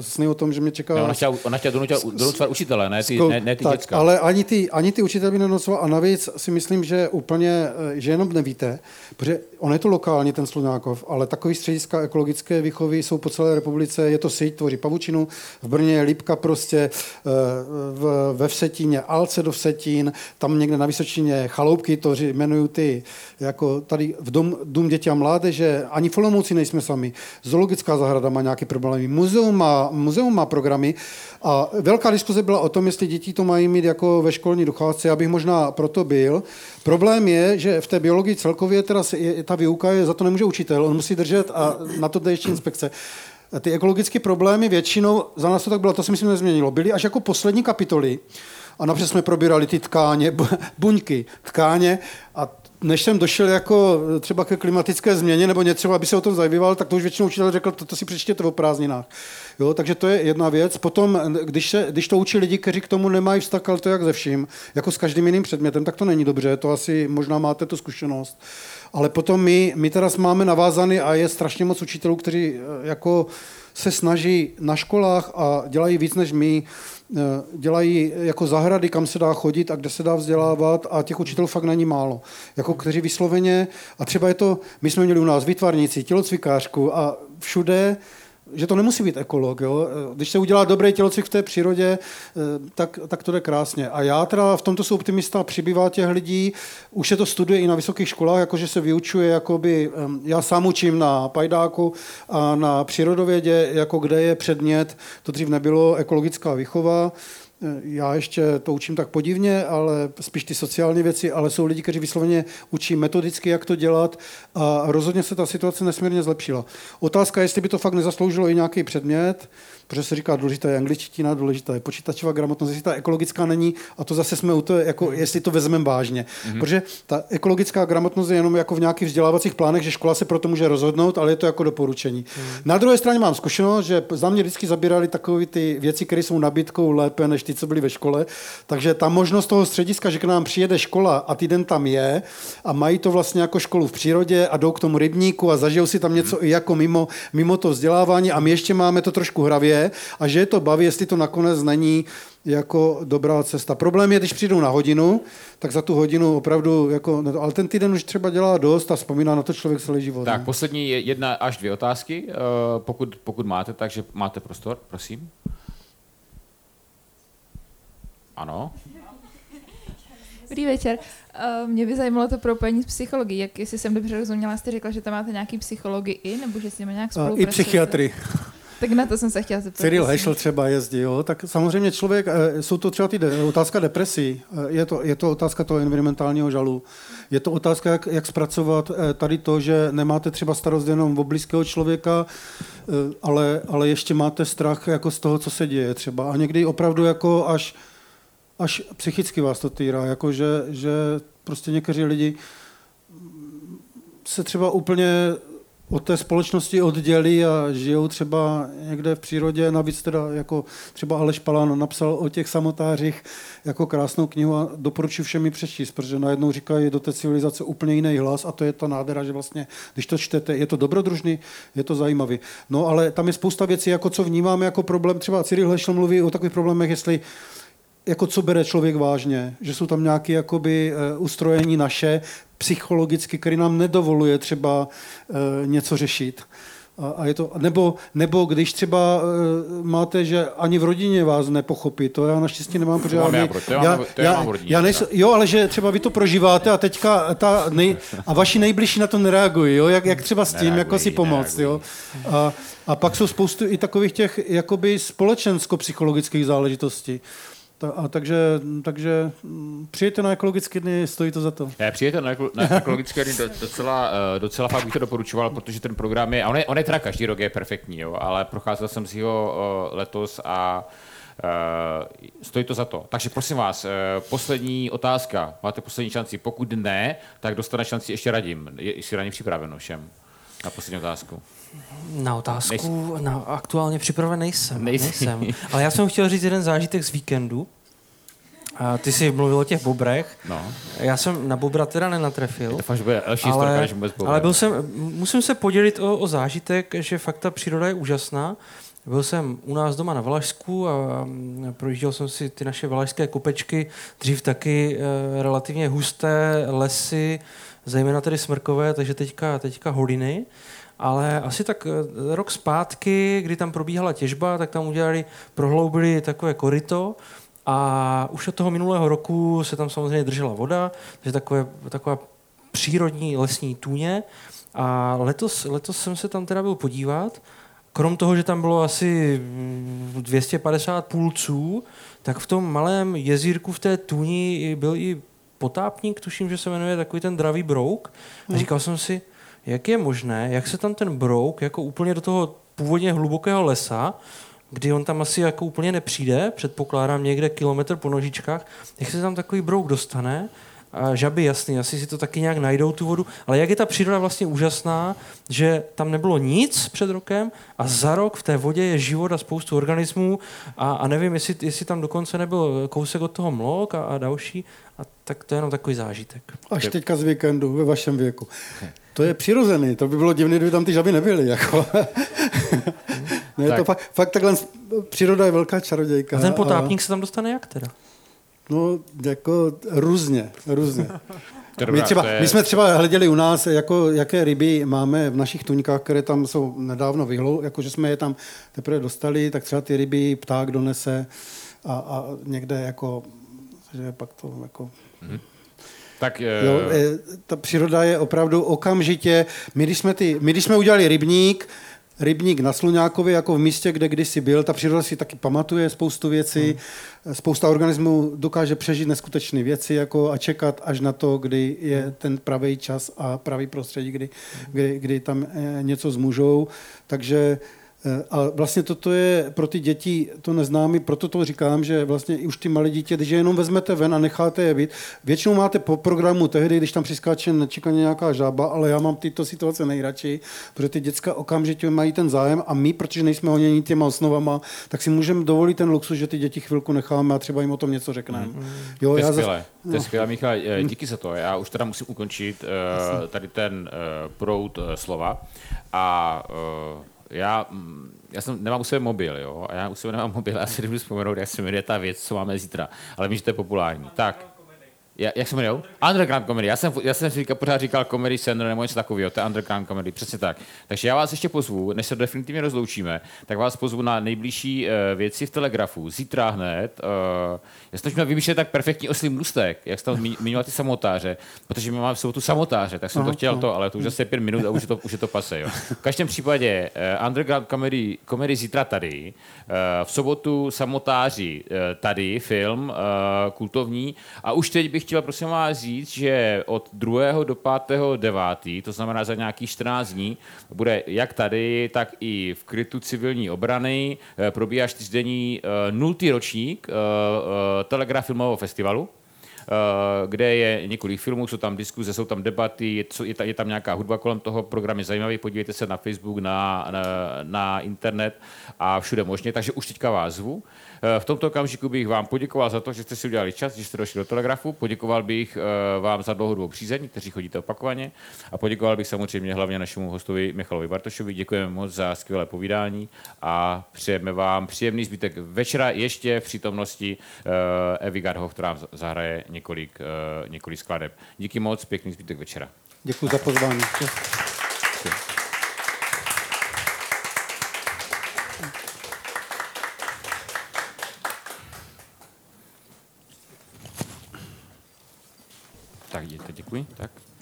sny o tom, že mě čeká... No, ona chtěla, ona chtěla donucovat učitele, ne ty, ne, ne ty tak, děcka. Ale ani ty, ani ty učitele by nedonucoval a navíc si myslím, že úplně, že jenom nevíte, protože on je to lokální, ten Sluňákov, ale takový střediska ekologické výchovy jsou po celé republice, je to síť, tvoří pavučinu, v Brně, Lípka prostě, v, ve Vsetíně, Alce do Vsetín, tam někde na Vysočině Chaloupky, to jmenují ty, jako tady v dom, Dům dětí a mládeže, ani v Olomouci nejsme sami, zoologická zahrada má nějaké problémy, muzeum má, muzeum má programy a velká diskuze byla o tom, jestli děti to mají mít jako ve školní docházce, já bych možná proto byl. Problém je, že v té biologii celkově teda je, ta výuka je, za to nemůže učitel, on musí držet a na to jde ještě inspekce. Ty ekologické problémy většinou, za nás to tak bylo, to si myslím nezměnilo, byly až jako poslední kapitoly a napřed jsme probírali ty tkáně, buňky, tkáně a než jsem došel jako třeba ke klimatické změně nebo něco, aby se o tom zajíval, tak to už většinou učitel řekl, to, to si přečtěte o prázdninách. Jo, takže to je jedna věc. Potom, když, se, když to učí lidi, kteří k tomu nemají vztah, ale to jak ze vším, jako s každým jiným předmětem, tak to není dobře, to asi možná máte tu zkušenost. Ale potom my, my teraz máme navázaný a je strašně moc učitelů, kteří jako se snaží na školách a dělají víc než my, dělají jako zahrady, kam se dá chodit a kde se dá vzdělávat a těch učitelů fakt není málo. Jako kteří vysloveně, a třeba je to, my jsme měli u nás výtvarníci, tělocvikářku a všude, že to nemusí být ekolog, jo? Když se udělá dobrý tělocvik v té přírodě, tak, tak to jde krásně. A já teda v tomto jsem optimista, přibývá těch lidí, už se to studuje i na vysokých školách, jakože se vyučuje, jakoby, já sám učím na pajdáku a na přírodovědě, jako kde je předmět, to dřív nebylo, ekologická výchova. Já ještě to učím tak podivně, ale spíš ty sociální věci, ale jsou lidi, kteří vysloveně učí metodicky, jak to dělat a rozhodně se ta situace nesmírně zlepšila. Otázka, jestli by to fakt nezasloužilo i nějaký předmět, protože se říká, důležitá je angličtina, důležitá je počítačová gramotnost, jestli ta ekologická není a to zase jsme u toho, jako, jestli to vezmeme vážně. Mm-hmm. Protože ta ekologická gramotnost je jenom jako v nějakých vzdělávacích plánech, že škola se proto může rozhodnout, ale je to jako doporučení. Mm-hmm. Na druhé straně mám zkušenost, že za mě vždycky zabírali takové ty věci, které jsou nabídkou lépe než ty, co byly ve škole. Takže ta možnost toho střediska, že k nám přijede škola a týden tam je a mají to vlastně jako školu v přírodě a jdou k tomu rybníku a zažijou si tam něco mm-hmm. i jako mimo, mimo to vzdělávání a my ještě máme to trošku hravě. A že je to baví, jestli to nakonec není jako dobrá cesta. Problém je, když přijdou na hodinu, tak za tu hodinu opravdu, jako, ale ten týden už třeba dělá dost a vzpomíná na to člověk celý život. Tak, ne? Poslední jedna až dvě otázky, pokud, pokud máte, takže máte prostor, prosím. Ano. Dobrý večer. Mě by zajímalo to propojení s psychologií. Jak, jestli jsem dobře rozuměla, jste řekla, že tam máte nějaký psychologii, nebo že s nimi nějak spolupracujete? I psychiatry. Tak na to jsem se chtěla zeptat. Cyril Hešl třeba jezdí, jo? Tak samozřejmě člověk, jsou to třeba ty de, otázka depresí, je to, je to otázka toho environmentálního žalu, je to otázka, jak, jak zpracovat tady to, že nemáte třeba starost jenom o blízkého člověka, ale, ale ještě máte strach jako z toho, co se děje třeba. A někdy opravdu jako až, až psychicky vás to týrá, jako že, že prostě někteří lidi se třeba úplně... od té společnosti oddělí a žijou třeba někde v přírodě. Navíc teda jako třeba Aleš Palán napsal o těch samotářích jako krásnou knihu a doporučuji všem ji přečíst, protože najednou říkají do té civilizace úplně jiný hlas a to je ta nádhera, že vlastně, když to čtete, je to dobrodružný, je to zajímavý. No ale tam je spousta věcí, jako co vnímáme jako problém, třeba Cyril Hešl mluví o takových problémech, jestli jako co bere člověk vážně, že jsou tam nějaké jakoby ustrojení naše, psychologicky, který nám nedovoluje třeba e, něco řešit. A je to, nebo, nebo když třeba uh, máte, že ani v rodině vás nepochopí, to já naštěstí nemám pořádný. Já, já, já, já nejsem, jo, ale že třeba vy to prožíváte a teďka ta nej, a vaši nejbližší na to nereagují, jo, jak, jak třeba s tím, nereagují, jako si pomoct, nereagují. Jo. A, a pak jsou spoustu i takových těch jakoby společensko-psychologických záležitostí. A takže, takže přijete na ekologické dny, stojí to za to. Ne, přijete na, ekolo, na ekologické dny, docela, docela fakt bych to doporučoval, protože ten program je, a on je, on je teda každý rok je perfektní, jo, ale procházel jsem si ho letos a Uh, stojí to za to. Takže prosím vás, uh, poslední otázka. Máte poslední šanci. Pokud ne, tak dostane šanci ještě Radim. Je, jsi Radim připraven všem na poslední otázku? Na otázku na, aktuálně připraven nejsem. nejsem. Ale já jsem chtěl říct jeden zážitek z víkendu. A ty jsi mluvil o těch bobrech. No. Já jsem na bobra teda nenatrefil. Fakt, že bude ale, ale byl jsem, musím se podělit o, o zážitek, že fakt ta příroda je úžasná. Byl jsem u nás doma na Valašsku a projížděl jsem si ty naše valašské kopečky, dřív taky e, relativně husté lesy, zejména tedy smrkové, takže teďka, teďka holiny. Ale asi tak e, rok zpátky, kdy tam probíhala těžba, tak tam udělali, prohloubili takové koryto a už od toho minulého roku se tam samozřejmě držela voda, takže takové, taková přírodní lesní tůně. A letos, letos jsem se tam teda byl podívat. Krom toho, že tam bylo asi dvě stě padesát půlců, tak v tom malém jezírku v té tůni byl i potápník, tuším, že se jmenuje takový ten dravý brouk. A říkal jsem si, jak je možné, jak se tam ten brouk jako úplně do toho původně hlubokého lesa, kdy on tam asi jako úplně nepřijde, předpokládám někde kilometr po nožičkách, jak se tam takový brouk dostane. A žaby, jasný, asi si to taky nějak najdou tu vodu, ale jak je ta příroda vlastně úžasná, že tam nebylo nic před rokem a za rok v té vodě je život a spoustu organismů a, a nevím, jestli, jestli tam dokonce nebyl kousek od toho mlok a, a další, a tak to je jenom takový zážitek. Až teďka z víkendu, ve vašem věku. To je přirozený, to by bylo divný, kdyby tam ty žaby nebyly, jako. Ne, tak. To fakt, fakt takhle, příroda je velká čarodějka. A ten potápník a... se tam dostane jak teda? No, jako různě, různě. My, třeba, my jsme třeba hleděli u nás, jako, jaké ryby máme v našich tuňkách, které tam jsou nedávno vyhlou, jako že jsme je tam teprve dostali, tak třeba ty ryby pták donese a, a někde jako, že pak to jako... Mm-hmm. Tak, jo, ta příroda je opravdu okamžitě, my když jsme, ty, my, když jsme udělali rybník, Rybník na Sluňákově, jako v místě, kde kdysi byl. Ta příroda si taky pamatuje spoustu věcí. Hmm. Spousta organismů dokáže přežít neskutečné věci jako a čekat až na to, kdy je ten pravý čas a pravý prostředí, kdy, kdy, kdy tam něco zmůžou. Takže a vlastně toto je pro ty děti to neznámý, proto to říkám, že vlastně už ty malé dítě, když je jenom vezmete ven a necháte je být, většinou máte po programu tehdy, když tam přiskáče nečekaně nějaká žába, ale já mám tyto situace nejradši, protože ty děcka okamžitě mají ten zájem a my, protože nejsme honěni těma osnovama, tak si můžeme dovolit ten luxus, že ty děti chvilku necháme a třeba jim o tom něco řekneme. Mm. Jo, to je skvělé, no. skvělé Michale, díky za to. Já už teda musím ukončit uh, tady ten uh, proud uh, slova a uh, Já, já jsem, nemám u sebe mobil, jo, a já u sebe nemám mobil, já si nebudu vzpomenout, jak se jmenuje ta věc, co máme zítra, ale vím, že to je populární. Tak, ja, jak se jmenuje? Underground comedy. Já jsem, já jsem si říkal, pořád říkal comedy center nebo něco takového, to je underground comedy, přesně tak. Takže já vás ještě pozvu, než se definitivně rozloučíme, tak vás pozvu na nejbližší uh, věci v Telegrafu, zítra hned. Uh, já jsem měl vymýšlet tak perfektní oslý můstek, jak jste tam zmiňoval ty samotáře, protože my máme v sobotu samotáře, tak jsem aha, to chtěl to, ale to už zase pět minut a už je to, už je to pase. Jo. V každém případě uh, underground comedy, comedy zítra tady, uh, v sobotu samotáři uh, tady, film uh, kultovní a už teď bych chtěl prosím vás říct, že od druhého do pátého devátého to znamená za nějakých čtrnáct dní, bude jak tady, tak i v krytu civilní obrany probíhá čtyřdenní nultý ročník Telegraf filmového festivalu, kde je několik filmů, jsou tam diskuze, jsou tam debaty, je tam nějaká hudba kolem toho, program je zajímavý, podívejte se na Facebook, na, na, na internet a všude možně, takže už teďka vás zvu. V tomto okamžiku bych vám poděkoval za to, že jste si udělali čas, že jste došli do Telegrafu, poděkoval bych vám za dlouhodobou přízeň, kteří chodíte opakovaně a poděkoval bych samozřejmě hlavně našemu hostovi Michalovi Bartošovi. Děkujeme moc za skvělé povídání a přejeme vám příjemný zbytek večera ještě v přítomnosti Evy Gadhoff, která zahraje několik, několik skladeb. Díky moc, pěkný zbytek večera. Děkuji za pozvání. Tak, děkuji. Tak.